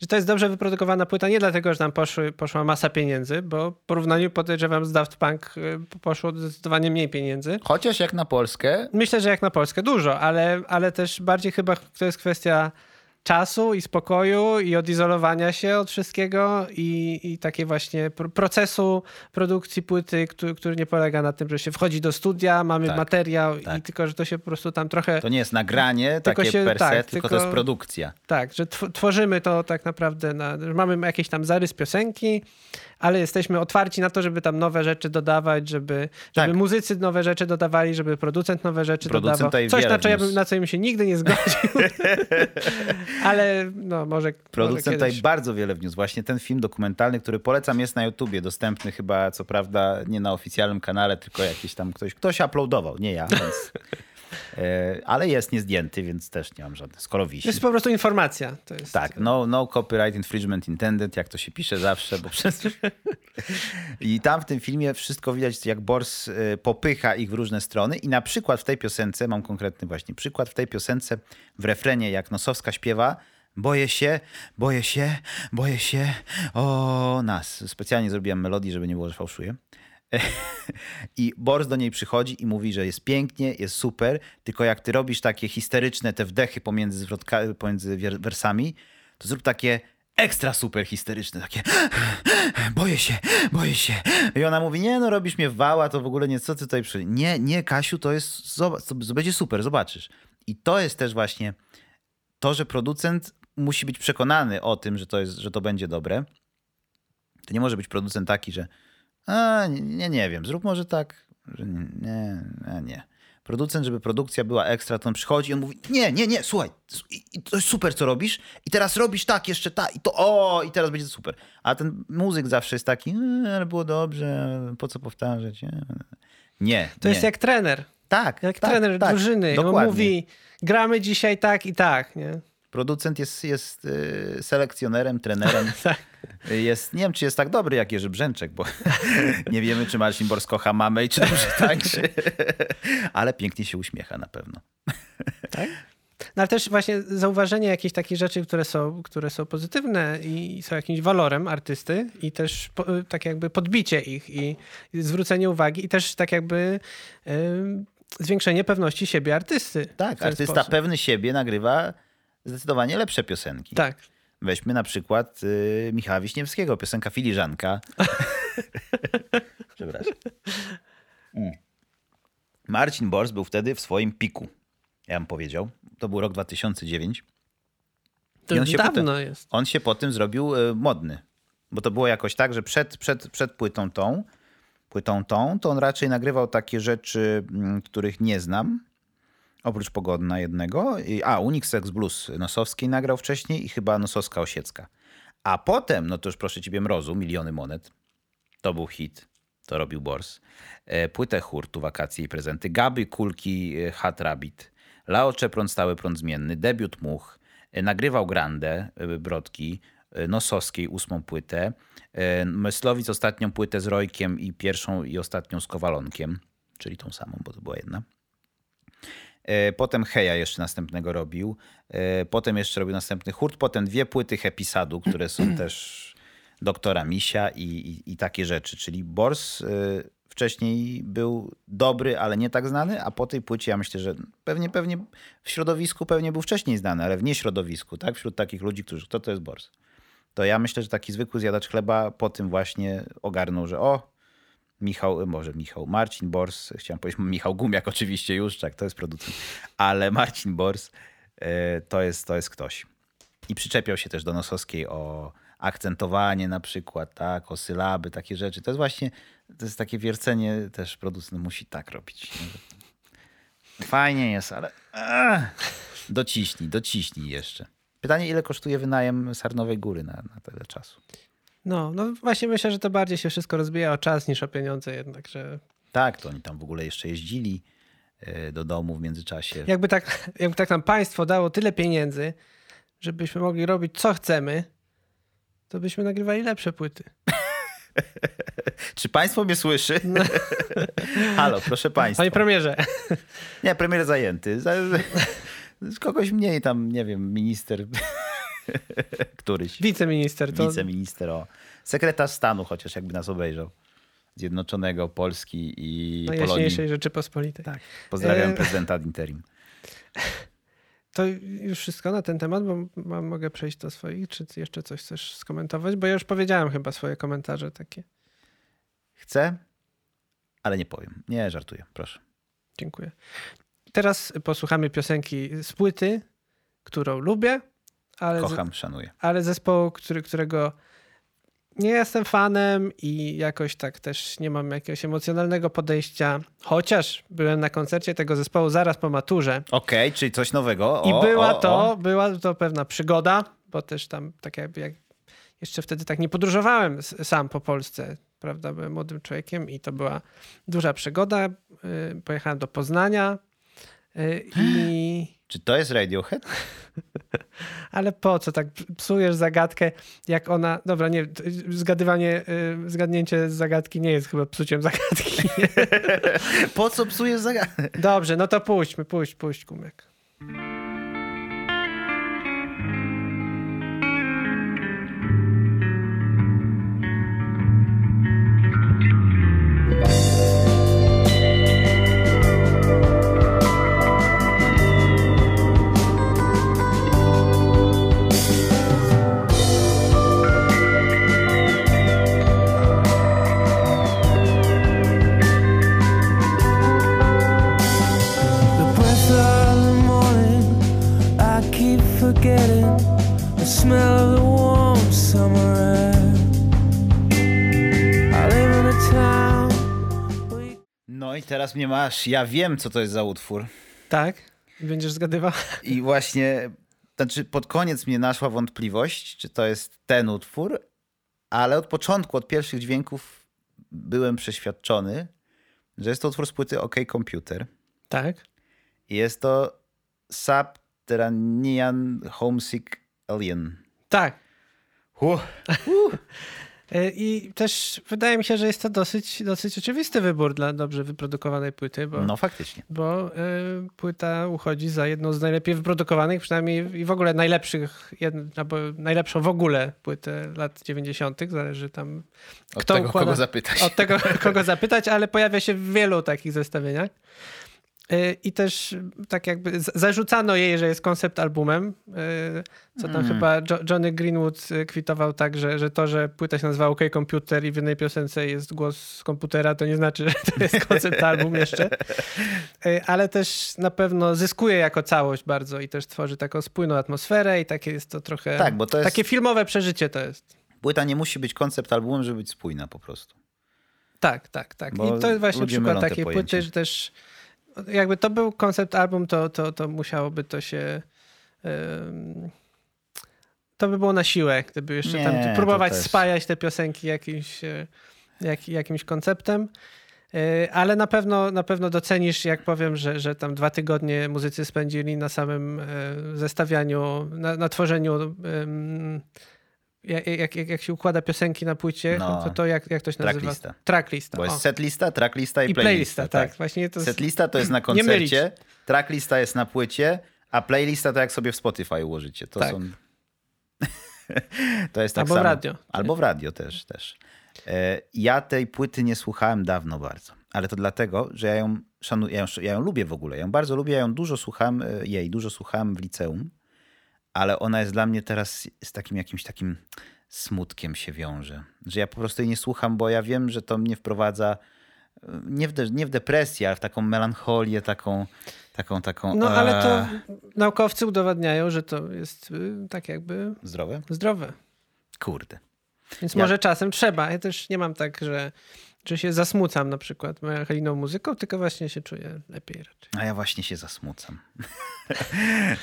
Że to jest dobrze wyprodukowana płyta, nie dlatego, że tam poszła masa pieniędzy, bo w porównaniu podejrzewam z Daft Punk poszło zdecydowanie mniej pieniędzy. Chociaż jak na Polskę... Myślę, że jak na Polskę dużo, ale też bardziej chyba to jest kwestia czasu i spokoju i odizolowania się od wszystkiego i takiej właśnie procesu produkcji płyty, który nie polega na tym, że się wchodzi do studia, mamy materiał i tylko, że to się po prostu tam trochę... To nie jest nagranie takie per se, tylko to jest produkcja. Tak, że tworzymy to tak naprawdę, mamy jakiś tam zarys piosenki, ale jesteśmy otwarci na to, żeby tam nowe rzeczy dodawać, żeby muzycy nowe rzeczy dodawali, żeby producent nowe rzeczy dodawał. Coś na co ja bym się nigdy nie zgodził. Ale no może producent może tutaj bardzo wiele wniósł. Właśnie ten film dokumentalny, który polecam, jest na YouTubie. Dostępny chyba, co prawda, nie na oficjalnym kanale, tylko jakiś tam ktoś uploadował, nie ja. Więc, ale jest niezdjęty, więc też nie mam żadnych. Skoro wisi. To jest po prostu informacja. To jest... Tak, no copyright infringement intended, jak to się pisze zawsze. Bo przez... I tam w tym filmie wszystko widać, jak Bors popycha ich w różne strony i na przykład w tej piosence, mam konkretny właśnie przykład, w tej piosence w refrenie, jak Nosowska śpiewa, boję się o nas. Specjalnie zrobiłem melodii, żeby nie było, że fałszuję. I Bors do niej przychodzi i mówi, że jest pięknie, jest super, tylko jak ty robisz takie histeryczne te wdechy pomiędzy wersami, to zrób takie ekstra super histeryczne, takie boję się. I ona mówi, nie no, robisz mnie wała, to w ogóle nie, co ty tutaj przy... Nie, Kasiu, to jest, to będzie super, zobaczysz. I to jest też właśnie to, że producent musi być przekonany o tym, że to będzie dobre. To nie może być producent taki, że nie wiem, zrób może tak, że nie. Producent, żeby produkcja była ekstra, to on przychodzi i on mówi, nie, słuchaj, to jest super, co robisz i teraz robisz tak, jeszcze tak i to, o, i teraz będzie to super. A ten muzyk zawsze jest taki, ale było dobrze, po co powtarzać? Nie. To jest jak trener. Tak. Jak trener drużyny. Dokładnie. On mówi, gramy dzisiaj tak i tak, nie? Producent jest selekcjonerem, trenerem. Jest, nie wiem, czy jest tak dobry jak Jerzy Brzęczek, bo nie wiemy, czy Marcin Bors kocha mamę i czy dobrze tańczy. Ale pięknie się uśmiecha na pewno. Tak? No ale też właśnie zauważenie jakichś takich rzeczy, które są pozytywne i są jakimś walorem artysty i też tak jakby podbicie ich i zwrócenie uwagi i też tak jakby... zwiększenie pewności siebie artysty. Tak, artysta pewny siebie nagrywa zdecydowanie lepsze piosenki. Tak. Weźmy na przykład Michała Wiśniewskiego, piosenka Filiżanka. Przepraszam. Marcin Bors był wtedy w swoim piku. Ja bym powiedział. To był rok 2009. To już dawno jest. On się po tym zrobił modny. Bo to było jakoś tak, że przed płytą tą, to on raczej nagrywał takie rzeczy, których nie znam. Oprócz Pogodna jednego. Unisex Blues Nosowskiej nagrał wcześniej i chyba Nosowska Osiecka. A potem, no to już proszę ciebie, Mrozu, Miliony Monet. To był hit. To robił Bors. Płytę Hurtu, Wakacje i Prezenty. Gaby, Kulki, Hat Rabbit. Lao Czepron, Stały Prąd Zmienny. Debiut Much. Nagrywał Grandę, Brodki. Nosowskiej 8 płytę. Myslowic ostatnią płytę z Rojkiem i pierwszą i ostatnią z Kowalonkiem. Czyli tą samą, bo to była jedna. Potem Heja jeszcze następnego robił. Potem jeszcze robił następny Hurt. Potem 2 płyty Happy Sadu, które są też Doktora Misia i takie rzeczy. Czyli Bors wcześniej był dobry, ale nie tak znany, a po tej płycie ja myślę, że pewnie w środowisku pewnie był wcześniej znany, ale w nieśrodowisku, tak? Wśród takich ludzi, którzy... Kto to jest Bors? To ja myślę, że taki zwykły zjadacz chleba po tym właśnie ogarnął, że Marcin Bors, chciałem powiedzieć Michał Gumiak oczywiście już, tak, to jest producent, ale Marcin Bors to jest ktoś. I przyczepiał się też do Nosowskiej o akcentowanie na przykład, tak, o sylaby, takie rzeczy. To jest właśnie, to jest takie wiercenie, też producent musi tak robić. Fajnie jest, ale dociśnij jeszcze. Pytanie, ile kosztuje wynajem Sarnowej Góry na tyle czasu? No właśnie myślę, że to bardziej się wszystko rozbija o czas niż o pieniądze jednak. Że... Tak, to oni tam w ogóle jeszcze jeździli do domu w międzyczasie. Jakby tak nam państwo dało tyle pieniędzy, żebyśmy mogli robić co chcemy, to byśmy nagrywali lepsze płyty. Czy państwo mnie słyszy? No. Halo, proszę państwa. Panie premierze. Nie, premier zajęty. Kogoś mniej tam, nie wiem, minister któryś. Wiceminister. To... Wiceminister, o. Sekretarz stanu chociaż jakby nas obejrzał. Zjednoczonego, Polski i Polonii. Najjaśniejszej Rzeczypospolitej. Tak. Pozdrawiam prezydenta ad interim. To już wszystko na ten temat, bo mogę przejść do swoich. Czy jeszcze coś chcesz skomentować? Bo ja już powiedziałem chyba swoje komentarze takie. Chcę, ale nie powiem. Nie, żartuję. Proszę. Dziękuję. Teraz posłuchamy piosenki z płyty, którą lubię, ale kocham, szanuję. Ale zespołu, którego nie jestem fanem i jakoś tak też nie mam jakiegoś emocjonalnego podejścia. Chociaż byłem na koncercie tego zespołu zaraz po maturze. Okej, czyli coś nowego. Była to pewna przygoda, bo też tam tak jakby jeszcze wtedy tak nie podróżowałem sam po Polsce. Prawda, byłem młodym człowiekiem i to była duża przygoda. Pojechałem do Poznania. Czy to jest Radiohead? Ale po co tak psujesz zagadkę, jak ona... Dobra, nie, zgadnięcie zagadki nie jest chyba psuciem zagadki. Po co psujesz zagadkę? Dobrze, no to puść, Kumek. No i teraz mnie masz. Ja wiem, co to jest za utwór. Tak? Będziesz zgadywał? I właśnie, znaczy pod koniec mnie naszła wątpliwość, czy to jest ten utwór, ale od początku, od pierwszych dźwięków byłem przeświadczony, że jest to utwór z płyty OK Computer. Tak. I jest to Subterranean Homesick Alien. Tak. I też wydaje mi się, że jest to dosyć oczywisty wybór dla dobrze wyprodukowanej płyty. Bo, no faktycznie. Bo płyta uchodzi za jedną z najlepiej wyprodukowanych, przynajmniej i w ogóle najlepszych, albo najlepszą w ogóle płytę lat 90. Zależy tam kto układa. Kogo zapytać. Od tego, kogo zapytać, ale pojawia się w wielu takich zestawieniach. I też tak jakby zarzucano jej, że jest koncept albumem, co tam chyba Johnny Greenwood kwitował tak, że to, że płyta się nazywa OK Computer i w jednej piosence jest głos z komputera, to nie znaczy, że to jest koncept album jeszcze. Ale też na pewno zyskuje jako całość bardzo i też tworzy taką spójną atmosferę i takie jest to trochę... Tak, bo to jest... Takie filmowe przeżycie to jest. Płyta nie musi być koncept albumem, żeby być spójna po prostu. Tak. Bo i to jest właśnie przykład takiej płyty, że też... Jakby to był koncept album, to musiałoby to się... To by było na siłę, gdyby jeszcze tam próbować spajać te piosenki jakimś konceptem. Ale na pewno docenisz, jak powiem, że tam 2 tygodnie muzycy spędzili na samym zestawianiu, na tworzeniu... Jak się układa piosenki na płycie, to jak to się nazywa? Tracklista. Tracklista. Bo jest setlista, tracklista i playlista. Tak. Właśnie to jest... Setlista to jest na koncercie, tracklista jest na płycie, a playlista to jak sobie w Spotify ułożycie. To tak. Są... to jest tak samo. Albo w radio. Albo w radio też. Ja tej płyty nie słuchałem dawno bardzo, ale to dlatego, że ja ją szanuję, ja ją lubię w ogóle, ja ją bardzo lubię, ja ją dużo słuchałem w liceum. Ale ona jest dla mnie teraz z takim jakimś takim smutkiem się wiąże. Że ja po prostu jej nie słucham, bo ja wiem, że to mnie wprowadza nie w depresję, ale w taką melancholię, taką... No ale to naukowcy udowadniają, że to jest tak jakby... Zdrowe? Zdrowe. Kurde. Więc może czasem trzeba. Ja też nie mam tak, że się zasmucam na przykład melancholijną muzyką, tylko właśnie się czuję lepiej raczej. A ja właśnie się zasmucam.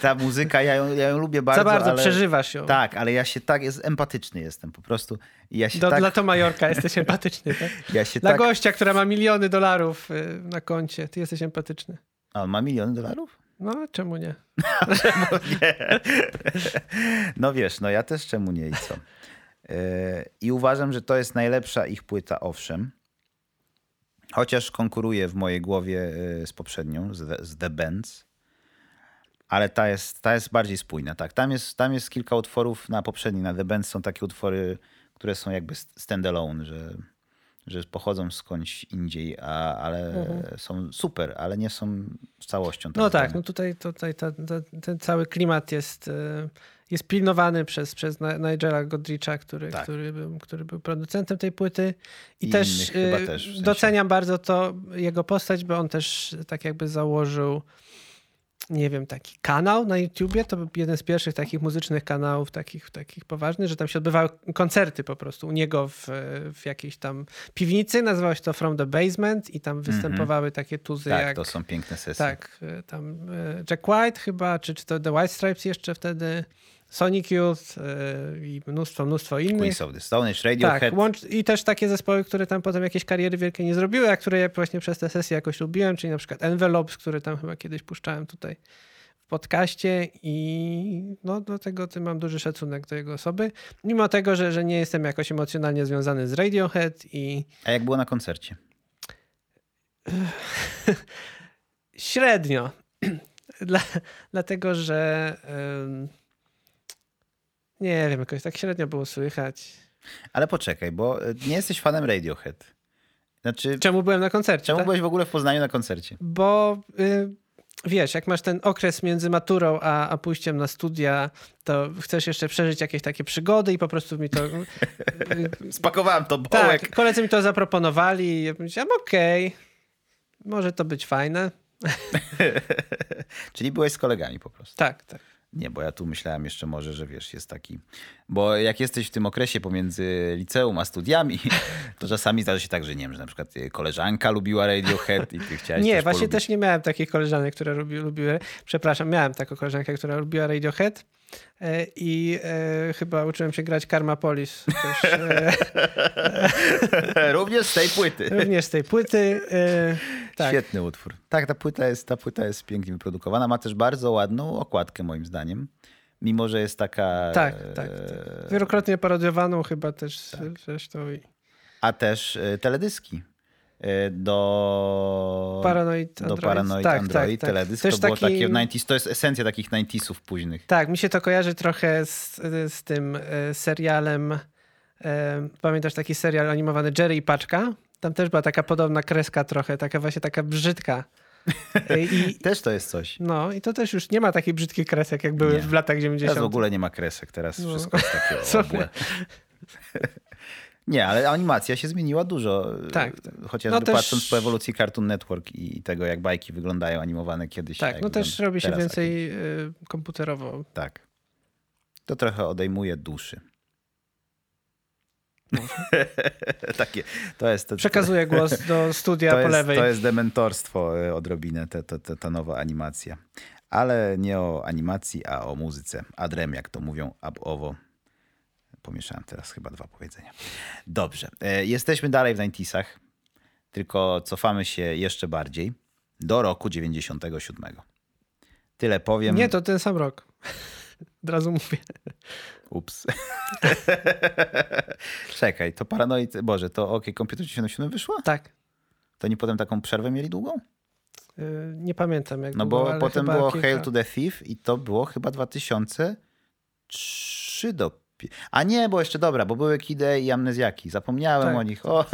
Ta muzyka, ja ją lubię bardzo. Za bardzo ale, przeżywasz ją. Tak, ale ja się tak, empatyczny jestem po prostu. Ja się tak... Dla Tomajorka jesteś empatyczny, tak? Ja się dla gościa, która ma $1,000,000 na koncie, ty jesteś empatyczny. A on ma $1,000,000? No, czemu nie? Czemu nie? No wiesz, no ja też czemu nie i co. I uważam, że to jest najlepsza ich płyta, owszem. Chociaż konkuruje w mojej głowie z poprzednią, z The Bands. Ale ta jest bardziej spójna. Tak. Tam jest kilka utworów na poprzedniej. Na The Bands są takie utwory, które są jakby standalone, że pochodzą skądś indziej, ale są super, ale nie są całością. No tak, no tutaj ten cały klimat jest pilnowany przez Nigela Godricha, który był producentem tej płyty. I też, w sensie. Doceniam bardzo to jego postać, bo on też tak jakby założył, nie wiem, taki kanał na YouTubie. To był jeden z pierwszych takich muzycznych kanałów, takich poważnych, że tam się odbywały koncerty po prostu u niego w jakiejś tam piwnicy. Nazywało się to From the Basement i tam występowały takie tuzy jak... Tak, to są piękne sesje. Tak, tam Jack White chyba, czy to The White Stripes jeszcze wtedy... Sonic Youth i mnóstwo innych. Queens of the Stone Age, Radiohead. Tak, i też takie zespoły, które tam potem jakieś kariery wielkie nie zrobiły, a które ja właśnie przez te sesje jakoś lubiłem, czyli na przykład Envelopes, który tam chyba kiedyś puszczałem tutaj w podcaście i no do tego mam duży szacunek do jego osoby. Mimo tego, że nie jestem jakoś emocjonalnie związany z Radiohead i... A jak było na koncercie? Średnio. Dlatego, że... Nie wiem, jakoś tak średnio było słychać. Ale poczekaj, bo nie jesteś fanem Radiohead. Znaczy, czemu byłem na koncercie? Czemu byłeś w ogóle w Poznaniu na koncercie? Bo wiesz, jak masz ten okres między maturą a pójściem na studia, to chcesz jeszcze przeżyć jakieś takie przygody i po prostu mi to... Spakowałem to bołek. Tak, koledzy mi to zaproponowali i ja myślałem, okej, może to być fajne. Czyli byłeś z kolegami po prostu. Tak. Nie, bo ja tu myślałem jeszcze może, że wiesz, jest taki... Bo jak jesteś w tym okresie pomiędzy liceum a studiami, to czasami zdarza się tak, że nie wiem, że na przykład koleżanka lubiła Radiohead i ty chciałeś... Nie, właśnie też nie miałem takich koleżanek, które lubiły... Przepraszam, miałem taką koleżankę, która lubiła Radiohead i chyba uczyłem się grać Karmapolis. Też, również z tej płyty. Również z tej płyty. Tak. Świetny utwór. Tak, ta płyta jest pięknie wyprodukowana. Ma też bardzo ładną okładkę moim zdaniem. Mimo, że jest taka... Tak. Wielokrotnie parodiowaną chyba też zresztą. Tak. A też teledyski. Do Paranoid Android. Tak. Teledysk też to było takie 90s, to jest esencja takich 90sów późnych. Tak, mi się to kojarzy trochę z tym serialem. Pamiętasz taki serial animowany Jerry i Paczka? Tam też była taka podobna kreska trochę, taka brzydka. I też to jest coś. No i to też już nie ma takich brzydkich kresek, jak były w latach 90. Teraz w ogóle nie ma kresek, teraz wszystko jest takie obłe. Nie, ale animacja się zmieniła dużo. Tak. Chociażby patrząc po ewolucji Cartoon Network i tego, jak bajki wyglądają animowane kiedyś. Tak, no też robi się więcej komputerowo. Tak. To trochę odejmuje duszy. Takie, to jest, przekazuję głos do studia po lewej. To jest dementorstwo odrobinę, ta nowa animacja. Ale nie o animacji, a o muzyce. Adrem, jak to mówią, ab owo. Pomieszałem teraz chyba dwa powiedzenia. Dobrze. Jesteśmy dalej w 90sach, tylko cofamy się jeszcze bardziej do roku 97. Tyle powiem. Nie, to ten sam rok. Od razu mówię. Ups. Czekaj, to Paranoid... Boże, to OK Computer 97 wyszło? Tak. To nie potem taką przerwę mieli długą? Nie pamiętam jak długo, bo potem było kilka... Hail to the Thief i to było chyba 2003 do... A nie, bo jeszcze dobra, bo były Kid'e i Amnezjaki. Zapomniałem o nich. O,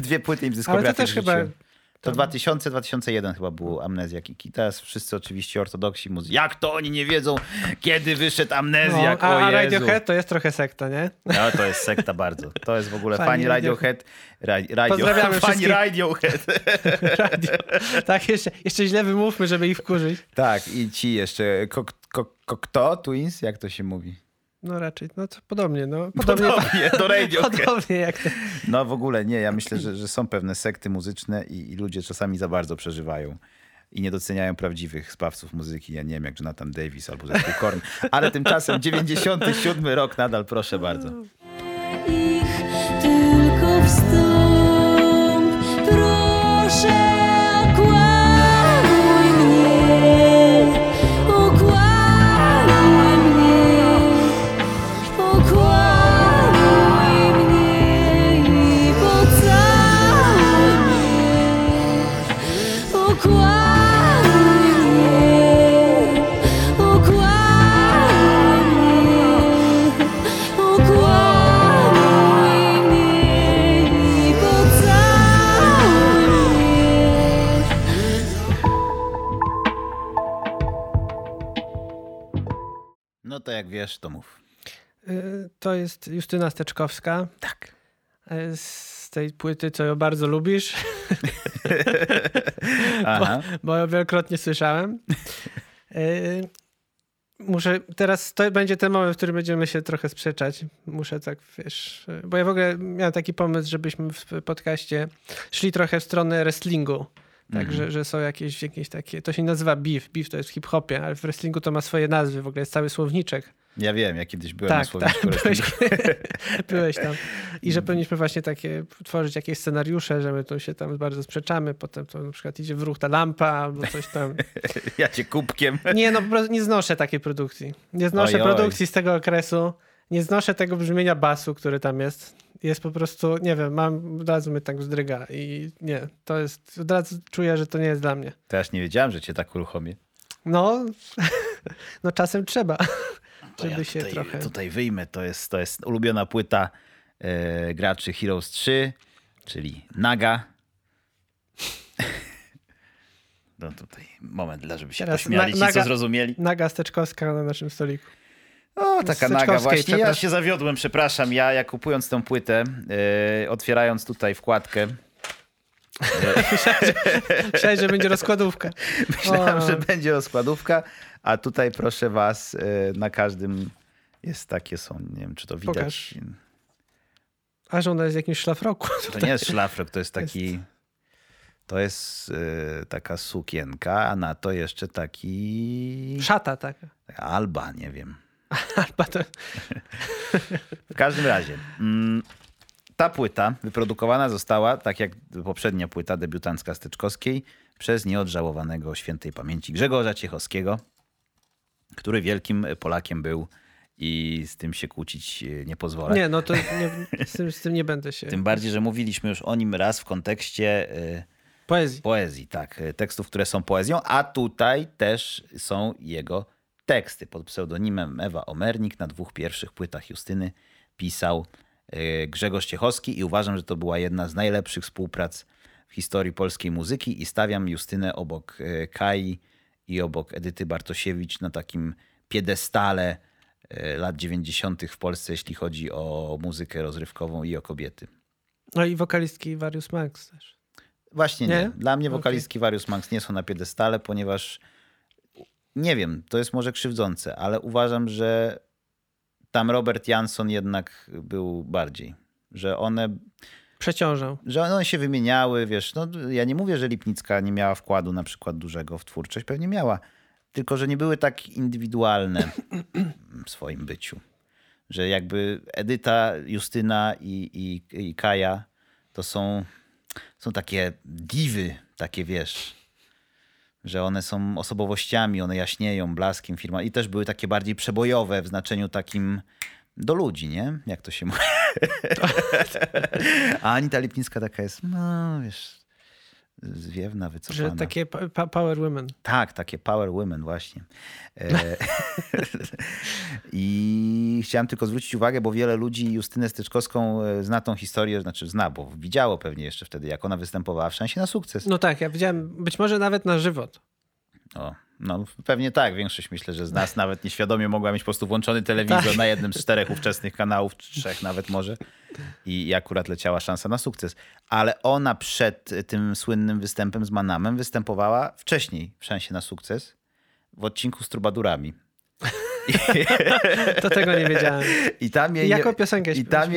dwie płyty im dyskografię. Ale to też chyba... To 2000-2001 chyba było Amnezjak i teraz wszyscy oczywiście ortodoksi muzycy. Jak to oni nie wiedzą, kiedy wyszedł Amnezjak? No, a Radiohead to jest trochę sekta, nie? No to jest sekta bardzo. To jest w ogóle fani Radiohead. Pozdrawiamy fani Radiohead. Tak, jeszcze źle wymówmy, żeby ich wkurzyć. Tak, i ci jeszcze... Kto? Twins? Jak to się mówi? No raczej, no to podobnie. No, podobnie do Radiohead. Podobnie jak to. No w ogóle nie, ja myślę, że są pewne sekty muzyczne i ludzie czasami za bardzo przeżywają i nie doceniają prawdziwych sprawców muzyki. Ja nie wiem, jak Jonathan Davis albo zespół Korn, ale tymczasem 97 rok nadal, proszę bardzo. Ich tylko wstąp, proszę. No to jak wiesz, to mów. To jest Justyna Steczkowska. Tak. Z tej płyty, co ją bardzo lubisz. Aha. Bo ją wielokrotnie słyszałem. Muszę teraz, to będzie ten moment, w którym będziemy się trochę sprzeczać. Muszę tak, wiesz, bo ja w ogóle miałem taki pomysł, żebyśmy w podcaście szli trochę w stronę wrestlingu. Także, że są jakieś takie... To się nazywa beef. Beef to jest w hip-hopie, ale w wrestlingu to ma swoje nazwy. W ogóle jest cały słowniczek. Ja wiem, ja kiedyś byłem na słowniczku wrestlingu. Byłeś tam. I że powinniśmy właśnie takie tworzyć jakieś scenariusze, że my tu się tam bardzo sprzeczamy. Potem to na przykład idzie w ruch ta lampa albo coś tam. Ja cię kubkiem. Nie, no po prostu nie znoszę takiej produkcji. Nie znoszę produkcji z tego okresu. Nie znoszę tego brzmienia basu, który tam jest. Jest po prostu, nie wiem, od razu mnie tak wzdryga i nie, to jest, od razu czuję, że to nie jest dla mnie. To aż nie wiedziałem, że cię tak uruchomię. No czasem trzeba, żeby ja się trochę... Tutaj wyjmę, to jest ulubiona płyta graczy Heroes 3, czyli Naga. No tutaj moment, żeby się pośmiali, ci co zrozumieli. Naga Steczkowska na naszym stoliku. O, taka Naga właśnie. Ja się zawiodłem, przepraszam. Ja kupując tę płytę, otwierając tutaj wkładkę, Myślałem, że będzie rozkładówka. Myślałem, że będzie rozkładówka, a tutaj proszę was, na każdym jest takie są, nie wiem czy to widać. Pokaż. A że ona jest w jakimś szlafroku. To nie jest szlafrok, to jest taki... Jest. To jest taka sukienka, a na to jeszcze taki... Szata taka. Alba, nie wiem. Alba to... W każdym razie... Ta płyta wyprodukowana została, tak jak poprzednia płyta debiutancka Styczkowskiej, przez nieodżałowanego świętej pamięci Grzegorza Ciechowskiego, który wielkim Polakiem był i z tym się kłócić nie pozwolę. Nie, no to nie, z tym nie będę się... Tym bardziej, że mówiliśmy już o nim raz w kontekście... Poezji, tak. Tekstów, które są poezją, a tutaj też są jego teksty. Pod pseudonimem Ewa Omernik na 2 pierwszych płytach Justyny pisał Grzegorz Ciechowski i uważam, że to była jedna z najlepszych współprac w historii polskiej muzyki i stawiam Justynę obok Kai i obok Edyty Bartosiewicz na takim piedestale lat 90. w Polsce, jeśli chodzi o muzykę rozrywkową i o kobiety. No i wokalistki Warius Max też. Właśnie nie. Dla mnie wokalistki Warius Max nie są na piedestale, ponieważ nie wiem, to jest może krzywdzące, ale uważam, że tam Robert Jansson jednak był bardziej, że one... Przeciążał. Że one się wymieniały, wiesz, no ja nie mówię, że Lipnicka nie miała wkładu na przykład dużego w twórczość, pewnie miała, tylko że nie były tak indywidualne w swoim byciu, że jakby Edyta, Justyna i Kaja to są takie diwy, takie wiesz, że one są osobowościami, one jaśnieją blaskiem firma i też były takie bardziej przebojowe w znaczeniu takim do ludzi, nie? Jak to się mówi? A Anita Lipnicka taka jest, no wiesz, zwiewna, wycofana. Że takie power women. Tak, takie power women właśnie. I chciałem tylko zwrócić uwagę, bo wiele ludzi Justynę Styczkowską zna tą historię, znaczy zna, bo widziało pewnie jeszcze wtedy, jak ona występowała w Szansie na sukces. No tak, ja widziałem, być może nawet na żywot. O, no pewnie tak. Większość myślę, że z nas nawet nieświadomie mogła mieć po prostu włączony telewizor tak. Na jednym z 4 ówczesnych kanałów, 3 nawet może. I akurat leciała Szansa na sukces. Ale ona przed tym słynnym występem z Manamem występowała wcześniej w Szansie na sukces w odcinku z Trubadurami. To tego nie wiedziałem. I tam jej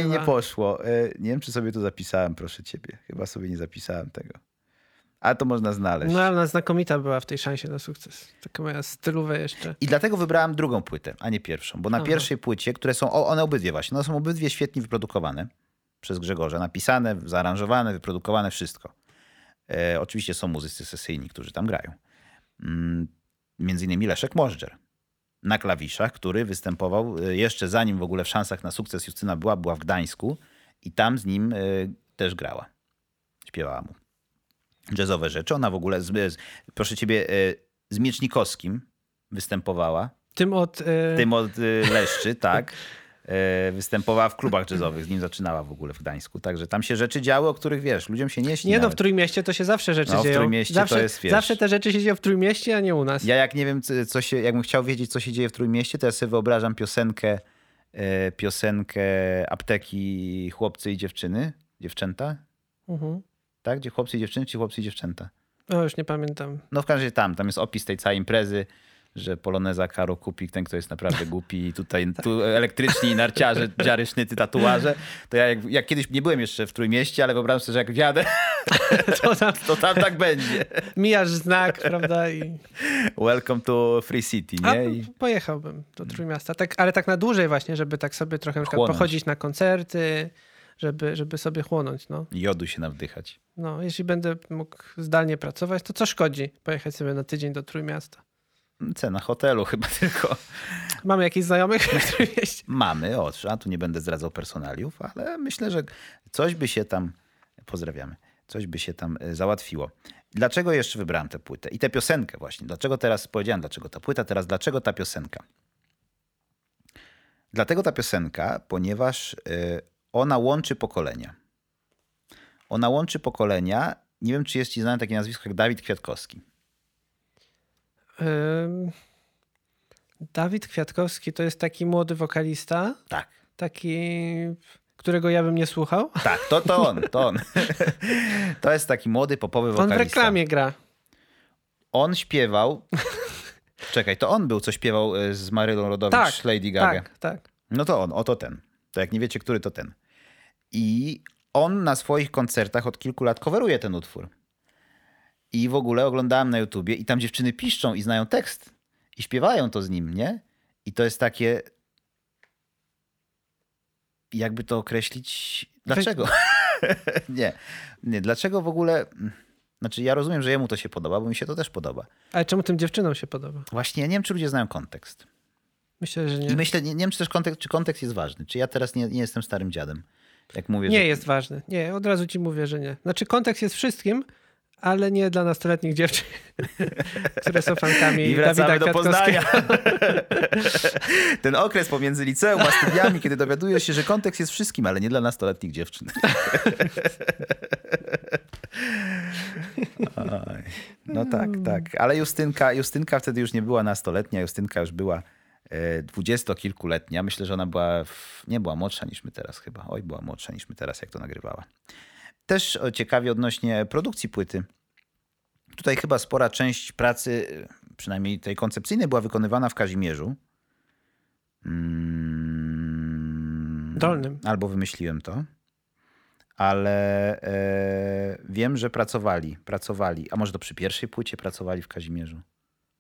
nie poszło. Nie wiem, czy sobie to zapisałem, proszę ciebie. Chyba sobie nie zapisałem tego. A to można znaleźć. No ale ona znakomita była w tej Szansie na sukces. Taka moja stylówka jeszcze. I dlatego wybrałem drugą płytę, a nie pierwszą. Bo na pierwszej płycie, które są, one obydwie właśnie, są obydwie świetnie wyprodukowane przez Grzegorza. Napisane, zaaranżowane, wyprodukowane, wszystko. Oczywiście są muzycy sesyjni, którzy tam grają. Między innymi Leszek Możdżer na klawiszach, który występował jeszcze zanim w ogóle w Szansach na sukces Justyna była w Gdańsku i tam z nim też grała. Śpiewała mu jazzowe rzeczy. Ona w ogóle, proszę ciebie, z Miecznikowskim występowała. Tym od Leszczy, tak. Występowała w klubach jazzowych. Z nim zaczynała w ogóle w Gdańsku. Także tam się rzeczy działy, o których wiesz, ludziom się nie śni. Nie nawet. No, w Trójmieście to się zawsze rzeczy dzieją. W Trójmieście zawsze, to jest, wiesz, zawsze te rzeczy się dzieją w Trójmieście, a nie u nas. Ja jak nie wiem, jakbym chciał wiedzieć, co się dzieje w Trójmieście, to ja sobie wyobrażam piosenkę Apteki Chłopcy i Dziewczęta. Mhm. Tak? Gdzie chłopcy i dziewczyny, czy chłopcy i dziewczęta? No już nie pamiętam. No w każdym razie tam jest opis tej całej imprezy, że poloneza Karo kupi ten, kto jest naprawdę głupi i tutaj tu elektryczni, narciarze, dziary, sznyty, tatuaże. To ja jak kiedyś nie byłem jeszcze w Trójmieście, ale wyobrażam sobie, że jak wjadę, to tam tak będzie. Mijasz znak, prawda? I... Welcome to Free City, nie? Pojechałbym do Trójmiasta, tak, ale tak na dłużej właśnie, żeby tak sobie trochę na przykład pochodzić na koncerty... Żeby sobie chłonąć. No. Jodu się nawdychać. No, jeśli będę mógł zdalnie pracować, to co szkodzi pojechać sobie na tydzień do Trójmiasta? Cena hotelu chyba tylko. Mamy jakichś znajomych na Trójmieście? Mamy, a tu nie będę zdradzał personaliów, ale myślę, że coś by się tam, pozdrawiamy, coś by się tam załatwiło. Dlaczego jeszcze wybrałem tę płytę? I tę piosenkę właśnie. Dlaczego teraz powiedziałem, dlaczego ta płyta, teraz dlaczego ta piosenka? Dlatego ta piosenka, ponieważ... Ona łączy pokolenia. Ona łączy pokolenia. Nie wiem, czy jest ci znane takie nazwisko jak Dawid Kwiatkowski. Dawid Kwiatkowski to jest taki młody wokalista. Tak. Taki którego ja bym nie słuchał? Tak, to on. To jest taki młody popowy wokalista. On w reklamie gra. On śpiewał... Czekaj, to on był, co śpiewał z Marylą Rodowicz, Lady Gaga. Tak. No to on, oto ten. To jak nie wiecie, który, to ten. I on na swoich koncertach od kilku lat coveruje ten utwór. I w ogóle oglądałem na YouTubie i tam dziewczyny piszczą i znają tekst. I śpiewają to z nim, nie? I to jest takie... Jakby to określić... Dlaczego? Nie, dlaczego w ogóle... Znaczy ja rozumiem, że jemu to się podoba, bo mi się to też podoba. Ale czemu tym dziewczynom się podoba? Właśnie, ja nie wiem, czy ludzie znają kontekst. Myślę, że nie. I myślę, nie wiem, czy też kontekst jest ważny. Czy ja teraz nie jestem starym dziadem, jak mówię. Nie, że... jest ważny. Nie, od razu ci mówię, że nie. Znaczy kontekst jest wszystkim, ale nie dla nastoletnich dziewczyn, które są fankami i Dawida do Poznania. Ten okres pomiędzy liceum a studiami, kiedy dowiaduje się, że kontekst jest wszystkim, ale nie dla nastoletnich dziewczyn. Oj, no tak. Ale Justynka wtedy już nie była nastoletnia, Justynka już była 20-kilkuletnia. Myślę, że ona była, nie była młodsza niż my teraz chyba. Oj, była młodsza niż my teraz, jak to nagrywała. Też ciekawie odnośnie produkcji płyty. Tutaj chyba spora część pracy, przynajmniej tej koncepcyjnej, była wykonywana w Kazimierzu. Dolnym. Albo wymyśliłem to. Ale wiem, że pracowali. A może to przy pierwszej płycie pracowali w Kazimierzu?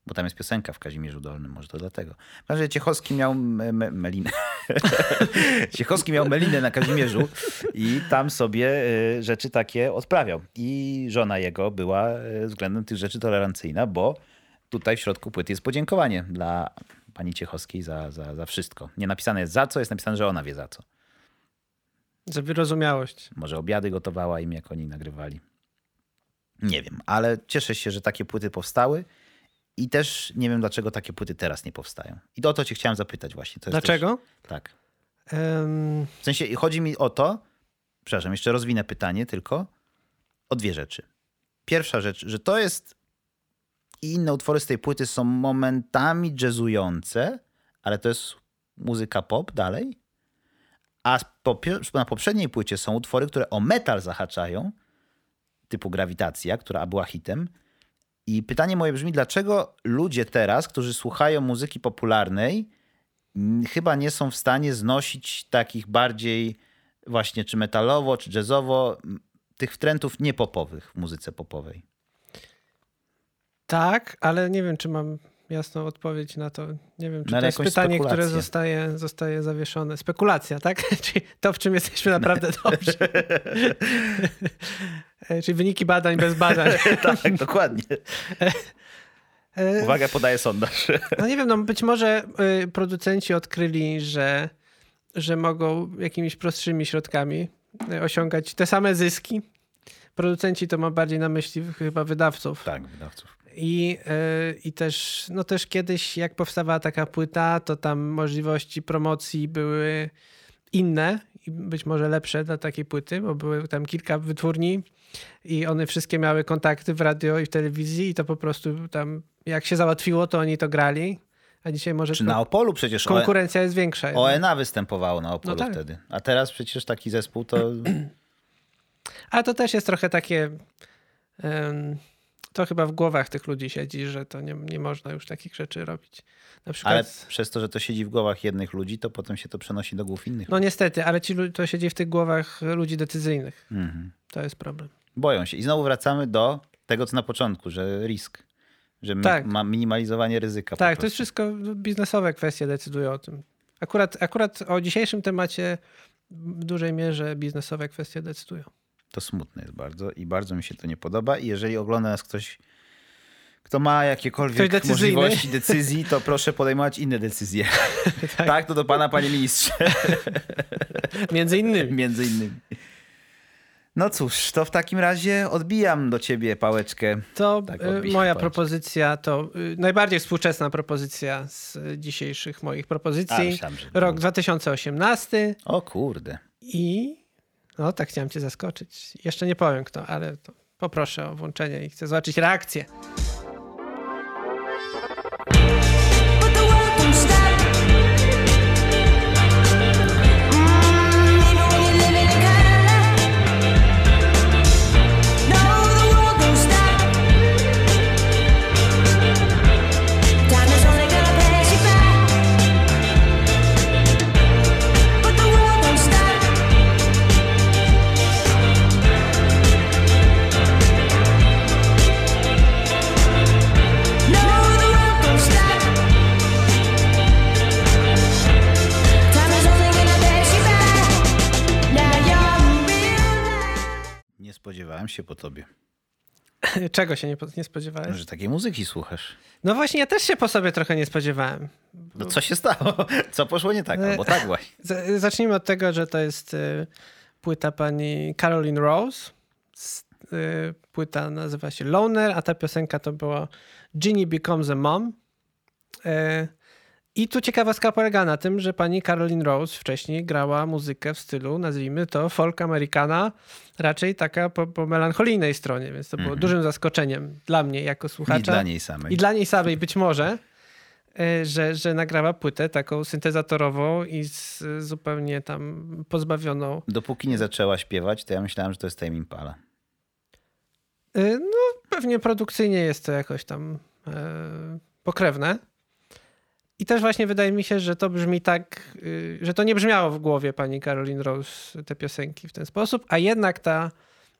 Bo tam jest piosenka w Kazimierzu Dolnym, może to dlatego. Znaczy, Ciechowski miał melinę. Ciechowski miał melinę na Kazimierzu i tam sobie rzeczy takie odprawiał. I żona jego była względem tych rzeczy tolerancyjna, bo tutaj w środku płyty jest podziękowanie dla pani Ciechowskiej za wszystko. Nie napisane jest za co, jest napisane, że ona wie za co. Za wyrozumiałość. Może obiady gotowała im, jak oni nagrywali. Nie wiem, ale cieszę się, że takie płyty powstały. I też nie wiem, dlaczego takie płyty teraz nie powstają. I o to cię chciałem zapytać właśnie. To jest dlaczego? Też, tak. W sensie chodzi mi o to, przepraszam, jeszcze rozwinę pytanie tylko, o dwie rzeczy. Pierwsza rzecz, że to jest i inne utwory z tej płyty są momentami jazzujące, ale to jest muzyka pop dalej. A na poprzedniej płycie są utwory, które o metal zahaczają, typu Grawitacja, która była hitem. I pytanie moje brzmi, dlaczego ludzie teraz, którzy słuchają muzyki popularnej, chyba nie są w stanie znosić takich bardziej właśnie czy metalowo, czy jazzowo, tych wtrętów niepopowych w muzyce popowej? Tak, ale nie wiem, czy mam jasną odpowiedź na to. Nie wiem, czy to jest pytanie, które zostaje zawieszone. Spekulacja, tak? Czyli to, w czym jesteśmy naprawdę dobrzy. Czyli wyniki badań bez badań. Tak, dokładnie. Uwaga, podaję sondaż. No nie wiem, no być może producenci odkryli, że mogą jakimiś prostszymi środkami osiągać te same zyski. Producenci to mam bardziej na myśli chyba wydawców. Tak, wydawców. I też, no też kiedyś jak powstawała taka płyta, to tam możliwości promocji były inne i być może lepsze dla takiej płyty, bo były tam kilka wytwórni i one wszystkie miały kontakty w radio i w telewizji i to po prostu tam jak się załatwiło, to oni to grali. A dzisiaj może czy na Opolu przecież konkurencja jest większa. ONA występowało na Opolu wtedy. A teraz przecież taki zespół to... A to też jest trochę takie... To chyba w głowach tych ludzi siedzi, że to nie można już takich rzeczy robić. Na przykład... Ale przez to, że to siedzi w głowach jednych ludzi, to potem się to przenosi do głów innych. No niestety, ale to siedzi w tych głowach ludzi decyzyjnych. Mhm. To jest problem. Boją się. I znowu wracamy do tego, co na początku, że risk. Że ma minimalizowanie ryzyka. Tak, to jest wszystko biznesowe kwestie decydują o tym. Akurat o dzisiejszym temacie w dużej mierze biznesowe kwestie decydują. To smutne jest bardzo i bardzo mi się to nie podoba. I jeżeli ogląda nas ktoś, kto ma jakiekolwiek możliwości decyzji, to proszę podejmować inne decyzje. Tak, to do pana, panie ministrze. Między innymi. No cóż, to w takim razie odbijam do ciebie pałeczkę. To tak, moja pałeczkę. Propozycja to najbardziej współczesna propozycja z dzisiejszych moich propozycji. Rok 2018. O kurde. I... No tak, chciałem cię zaskoczyć. Jeszcze nie powiem kto, ale to poproszę o włączenie i chcę zobaczyć reakcję. spodziewałem się po tobie. Czego się nie spodziewałeś? Że takiej muzyki słuchasz. No właśnie, ja też się po sobie trochę nie spodziewałem. No co się stało? Co poszło nie tak? Albo tak właśnie. Zacznijmy od tego, że to jest płyta pani Caroline Rose. Płyta nazywa się Loner, a ta piosenka to było Ginny Becomes a Mom. I tu ciekawostka polega na tym, że pani Caroline Rose wcześniej grała muzykę w stylu, nazwijmy to, folk Amerykana, raczej taka po melancholijnej stronie, więc to było dużym zaskoczeniem dla mnie jako słuchacza. I dla niej samej. I dla niej samej być może, że nagrała płytę taką syntezatorową i zupełnie tam pozbawioną. Dopóki nie zaczęła śpiewać, to ja myślałem, że to jest Tame Impala. No pewnie produkcyjnie jest to jakoś tam pokrewne. I też właśnie wydaje mi się, że to brzmi tak, że to nie brzmiało w głowie pani Caroline Rose te piosenki w ten sposób, a jednak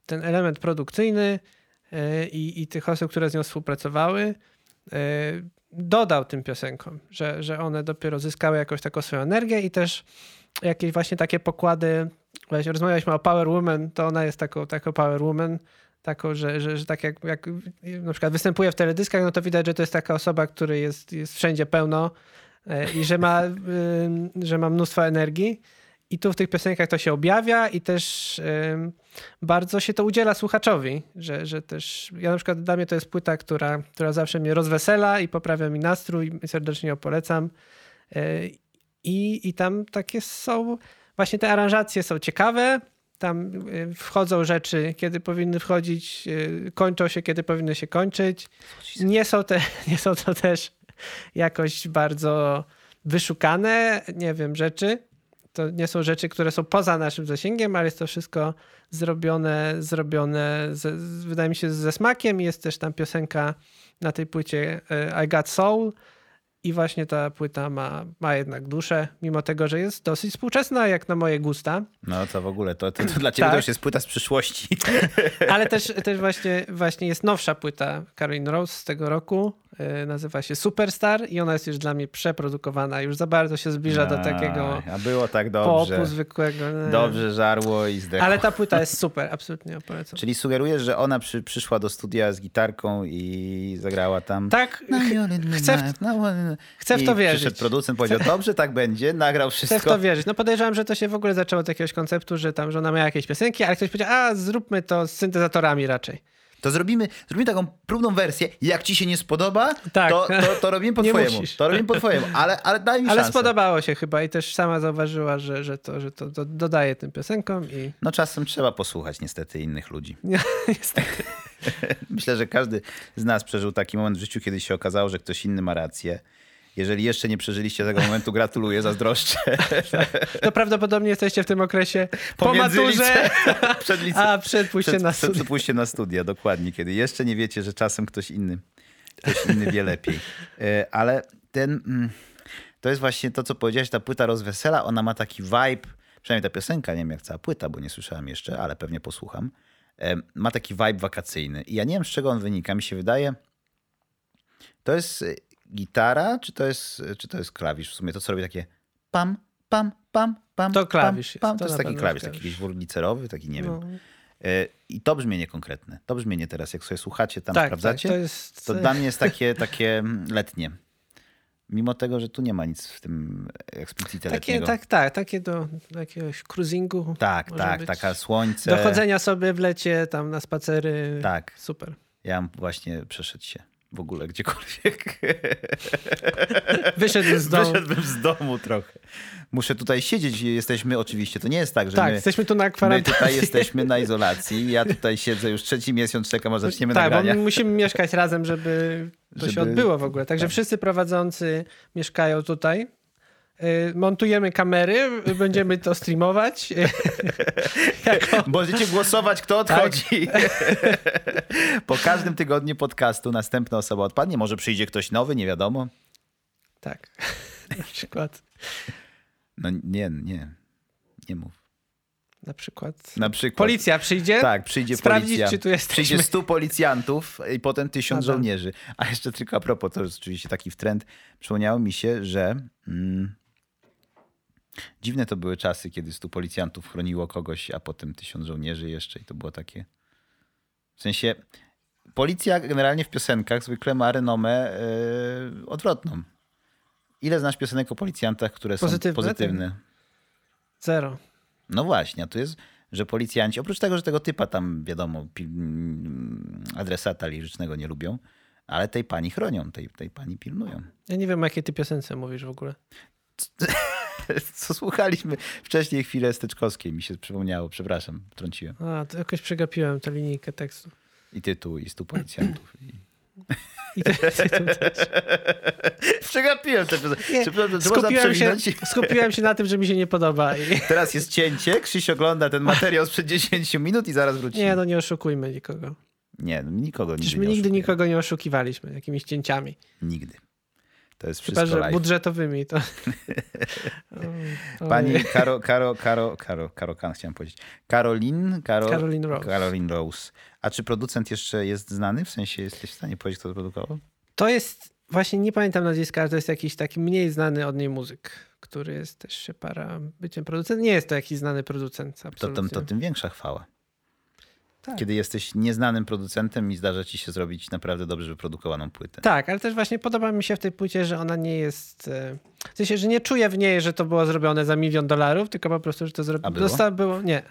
ten element produkcyjny i tych osób, które z nią współpracowały, dodał tym piosenkom, że one dopiero zyskały jakąś taką swoją energię i też jakieś właśnie takie pokłady. Właśnie rozmawialiśmy o Power Woman, to ona jest taką Power Woman, taką, że tak jak na przykład występuje w teledyskach, no to widać, że to jest taka osoba, której jest wszędzie pełno i że ma mnóstwo energii. I tu w tych piosenkach to się objawia i też bardzo się to udziela słuchaczowi, że też ja na przykład dla mnie to jest płyta, która zawsze mnie rozwesela i poprawia mi nastrój, serdecznie ją polecam. I tam takie są, właśnie te aranżacje są ciekawe. Tam wchodzą rzeczy, kiedy powinny wchodzić, kończą się, kiedy powinny się kończyć. Nie są to też jakoś bardzo wyszukane, nie wiem, rzeczy. To nie są rzeczy, które są poza naszym zasięgiem, ale jest to wszystko zrobione wydaje mi się, ze smakiem. Jest też tam piosenka na tej płycie I Got Soul. I właśnie ta płyta ma jednak duszę, mimo tego, że jest dosyć współczesna, jak na moje gusta. No to w ogóle, to dla ciebie tak. To już jest płyta z przyszłości. Ale też właśnie jest nowsza płyta Caroline Rose z tego roku. Nazywa się Superstar i ona jest już dla mnie przeprodukowana. Już za bardzo się zbliża do takiego było tak dobrze. Popu zwykłego. Dobrze żarło i zdechło. Ale ta płyta jest super, absolutnie polecam. Czyli sugerujesz, że ona przyszła do studia z gitarką i zagrała tam... Tak, chcę w to wierzyć. Przyszedł producent, powiedział, dobrze, tak będzie, nagrał wszystko. Chcę w to wierzyć. No podejrzewam, że to się w ogóle zaczęło od jakiegoś konceptu, że ona miała jakieś piosenki, ale ktoś powiedział, zróbmy to z syntezatorami raczej. To zrobimy taką próbną wersję. Jak ci się nie spodoba, tak. to robimy po twojemu. To robimy po twojemu, ale daj mi szansę. Ale spodobało się chyba i też sama zauważyła, że to dodaje tym piosenkom. No czasem trzeba posłuchać niestety innych ludzi. Niestety. Myślę, że każdy z nas przeżył taki moment w życiu, kiedy się okazało, że ktoś inny ma rację. Jeżeli jeszcze nie przeżyliście tego momentu, gratuluję, zazdroszczę. To prawdopodobnie jesteście w tym okresie po maturze, przed pójściem na studia. Przed pójściem na studia, dokładnie. Kiedy jeszcze nie wiecie, że czasem ktoś inny wie lepiej. Ale to jest właśnie to, co powiedziałeś, ta płyta rozwesela. Ona ma taki vibe, przynajmniej ta piosenka, nie wiem jak cała płyta, bo nie słyszałem jeszcze, ale pewnie posłucham. Ma taki vibe wakacyjny. I ja nie wiem, z czego on wynika. Mi się wydaje, to jest... Gitara, czy to jest klawisz? W sumie to, co robi takie pam, pam, pam, pam. To klawisz pam, pam. Jest. To jest taki klawisz, taki jakiś wurglicerowy, taki nie wiem. I to brzmienie konkretne. To brzmienie teraz, jak sobie słuchacie, tam tak, sprawdzacie, tak, to dla mnie jest takie letnie. Mimo tego, że tu nie ma nic w tym eksplicite letniego. Takie do jakiegoś cruisingu. Tak, tak, taka słońce. Do chodzenia sobie w lecie, tam na spacery. Tak. Super. Ja mam właśnie przeszedł się. W ogóle gdziekolwiek. Wyszedłbym z domu trochę. Muszę tutaj siedzieć. Jesteśmy oczywiście, to nie jest tak, że my... jesteśmy tu na kwarantannie. My tutaj jesteśmy na izolacji. Ja tutaj siedzę już trzeci miesiąc, czekam, aż zaczniemy nagrania. Tak, bo musimy mieszkać razem, żeby to się odbyło w ogóle. Także wszyscy prowadzący mieszkają tutaj. Montujemy kamery, będziemy to streamować. Możecie głosować, kto odchodzi. Tak. Po każdym tygodniu podcastu następna osoba odpadnie. Może przyjdzie ktoś nowy, nie wiadomo. Tak, na przykład. No nie mów. Na przykład. Policja przyjdzie? Tak, przyjdzie sprawdzić, policja. Czy tu jesteśmy. Przyjdzie 100 policjantów i potem 1000 żołnierzy. A jeszcze tylko a propos, to jest oczywiście taki wtręt. Przypomniało mi się, że... Dziwne to były czasy, kiedy 100 policjantów chroniło kogoś, a potem 1000 żołnierzy jeszcze i to było takie... W sensie policja generalnie w piosenkach zwykle ma renomę odwrotną. Ile znasz piosenek o policjantach, które są pozytywne? Zero. No właśnie, a tu jest, że policjanci, oprócz tego, że tego typa tam wiadomo, adresata lirycznego nie lubią, ale tej pani chronią, tej pani pilnują. Ja nie wiem, o jakiej ty piosence mówisz w ogóle. Co słuchaliśmy wcześniej chwilę Steczkowskiej, mi się przypomniało, przepraszam, wtrąciłem. A, to jakoś przegapiłem tę linijkę tekstu. I tytuł, i 100 policjantów. I tytuł też. Przegapiłem tę piosenkę. Skupiłem się na tym, że mi się nie podoba. Teraz jest cięcie, Krzyś ogląda ten materiał sprzed 10 minut i zaraz wrócimy. Nie, no nie oszukujmy nikogo. Nie, nikogo nie. Przecież my nigdy nikogo nie oszukiwaliśmy jakimiś cięciami. Nigdy. To jest wszystko live. Chyba, że budżetowymi to. Pani Caroline Rose. A czy producent jeszcze jest znany? W sensie jesteś w stanie powiedzieć, kto to produkował? To jest, właśnie nie pamiętam nazwiska, ale to jest jakiś taki mniej znany od niej muzyk, który jest też się para byciem producentem. Nie jest to jakiś znany producent. Absolutnie. To tym większa chwała. Tak. Kiedy jesteś nieznanym producentem i zdarza ci się zrobić naprawdę dobrze wyprodukowaną płytę. Tak, ale też właśnie podoba mi się w tej płycie, że ona nie jest... W sensie, że nie czuję w niej, że to było zrobione za $1,000,000, tylko po prostu, że to było? Nie.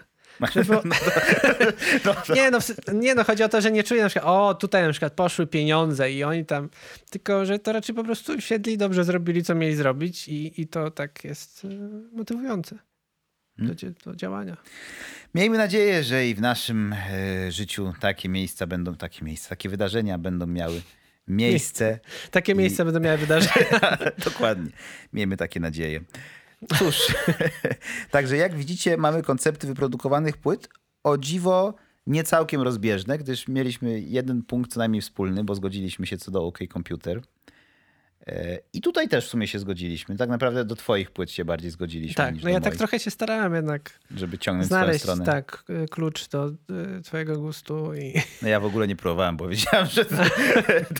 Było... Nie, chodzi o to, że nie czuję na przykład, tutaj na przykład poszły pieniądze i oni tam... Tylko, że to raczej po prostu siedli i dobrze zrobili, co mieli zrobić i to tak jest motywujące. Do działania. Miejmy nadzieję, że i w naszym życiu takie wydarzenia będą miały miejsce. Takie miejsca będą miały wydarzenia. Dokładnie. Miejmy takie nadzieje. Cóż, także jak widzicie, mamy koncepty wyprodukowanych płyt. O dziwo nie całkiem rozbieżne, gdyż mieliśmy jeden punkt co najmniej wspólny, bo zgodziliśmy się co do OK Computer. I tutaj też w sumie się zgodziliśmy. Tak naprawdę do twoich płyt się bardziej zgodziliśmy. Tak, niż no ja moich. Tak trochę się starałem jednak. Żeby ciągnąć znaleźć, swoją stronę. Tak, klucz do twojego gustu. No ja w ogóle nie próbowałem, bo wiedziałem, że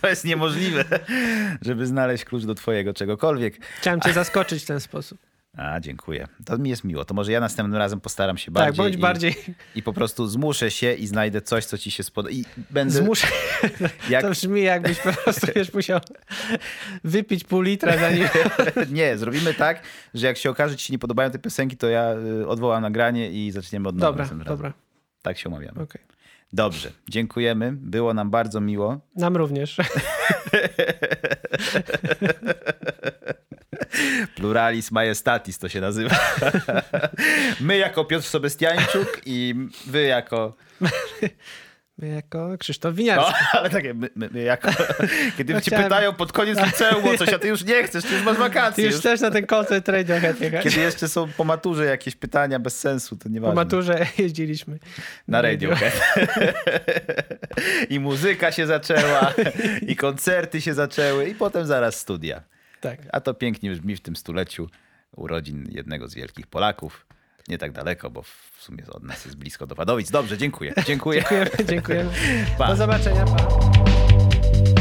to jest niemożliwe, żeby znaleźć klucz do twojego czegokolwiek. Chciałem cię zaskoczyć w ten sposób. A, dziękuję. To mi jest miło. To może ja następnym razem postaram się bardziej. Tak, bądź bardziej. I po prostu zmuszę się i znajdę coś, co ci się spodoba. I będę... Zmuszę. To brzmi jakbyś po prostu musiał wypić pół litra zanim... Nie, zrobimy tak, że jak się okaże, ci się nie podobają te piosenki, to ja odwołam nagranie i zaczniemy od nowa. Dobra. Tak się umawiamy. Okay. Dobrze, dziękujemy. Było nam bardzo miło. Nam również. Pluralis majestatis to się nazywa. My jako Piotr Sobestiańczuk i wy jako... My jako Krzysztof Winiarski. No, ale takie my jako... Kiedy cię pytają pod koniec liceum o coś, a ty już nie chcesz, ty już masz wakacje. Ty już też na ten koncert Radiohead jechać. Kiedy jeszcze są po maturze jakieś pytania bez sensu, to nieważne. Po maturze jeździliśmy. Na Radiohead. I muzyka się zaczęła, i koncerty się zaczęły, i potem zaraz studia. Tak. A to pięknie brzmi w tym stuleciu urodzin jednego z wielkich Polaków. Nie tak daleko, bo w sumie od nas jest blisko do Wadowic. Dobrze, dziękuję. Dziękujemy. Do zobaczenia. Pa.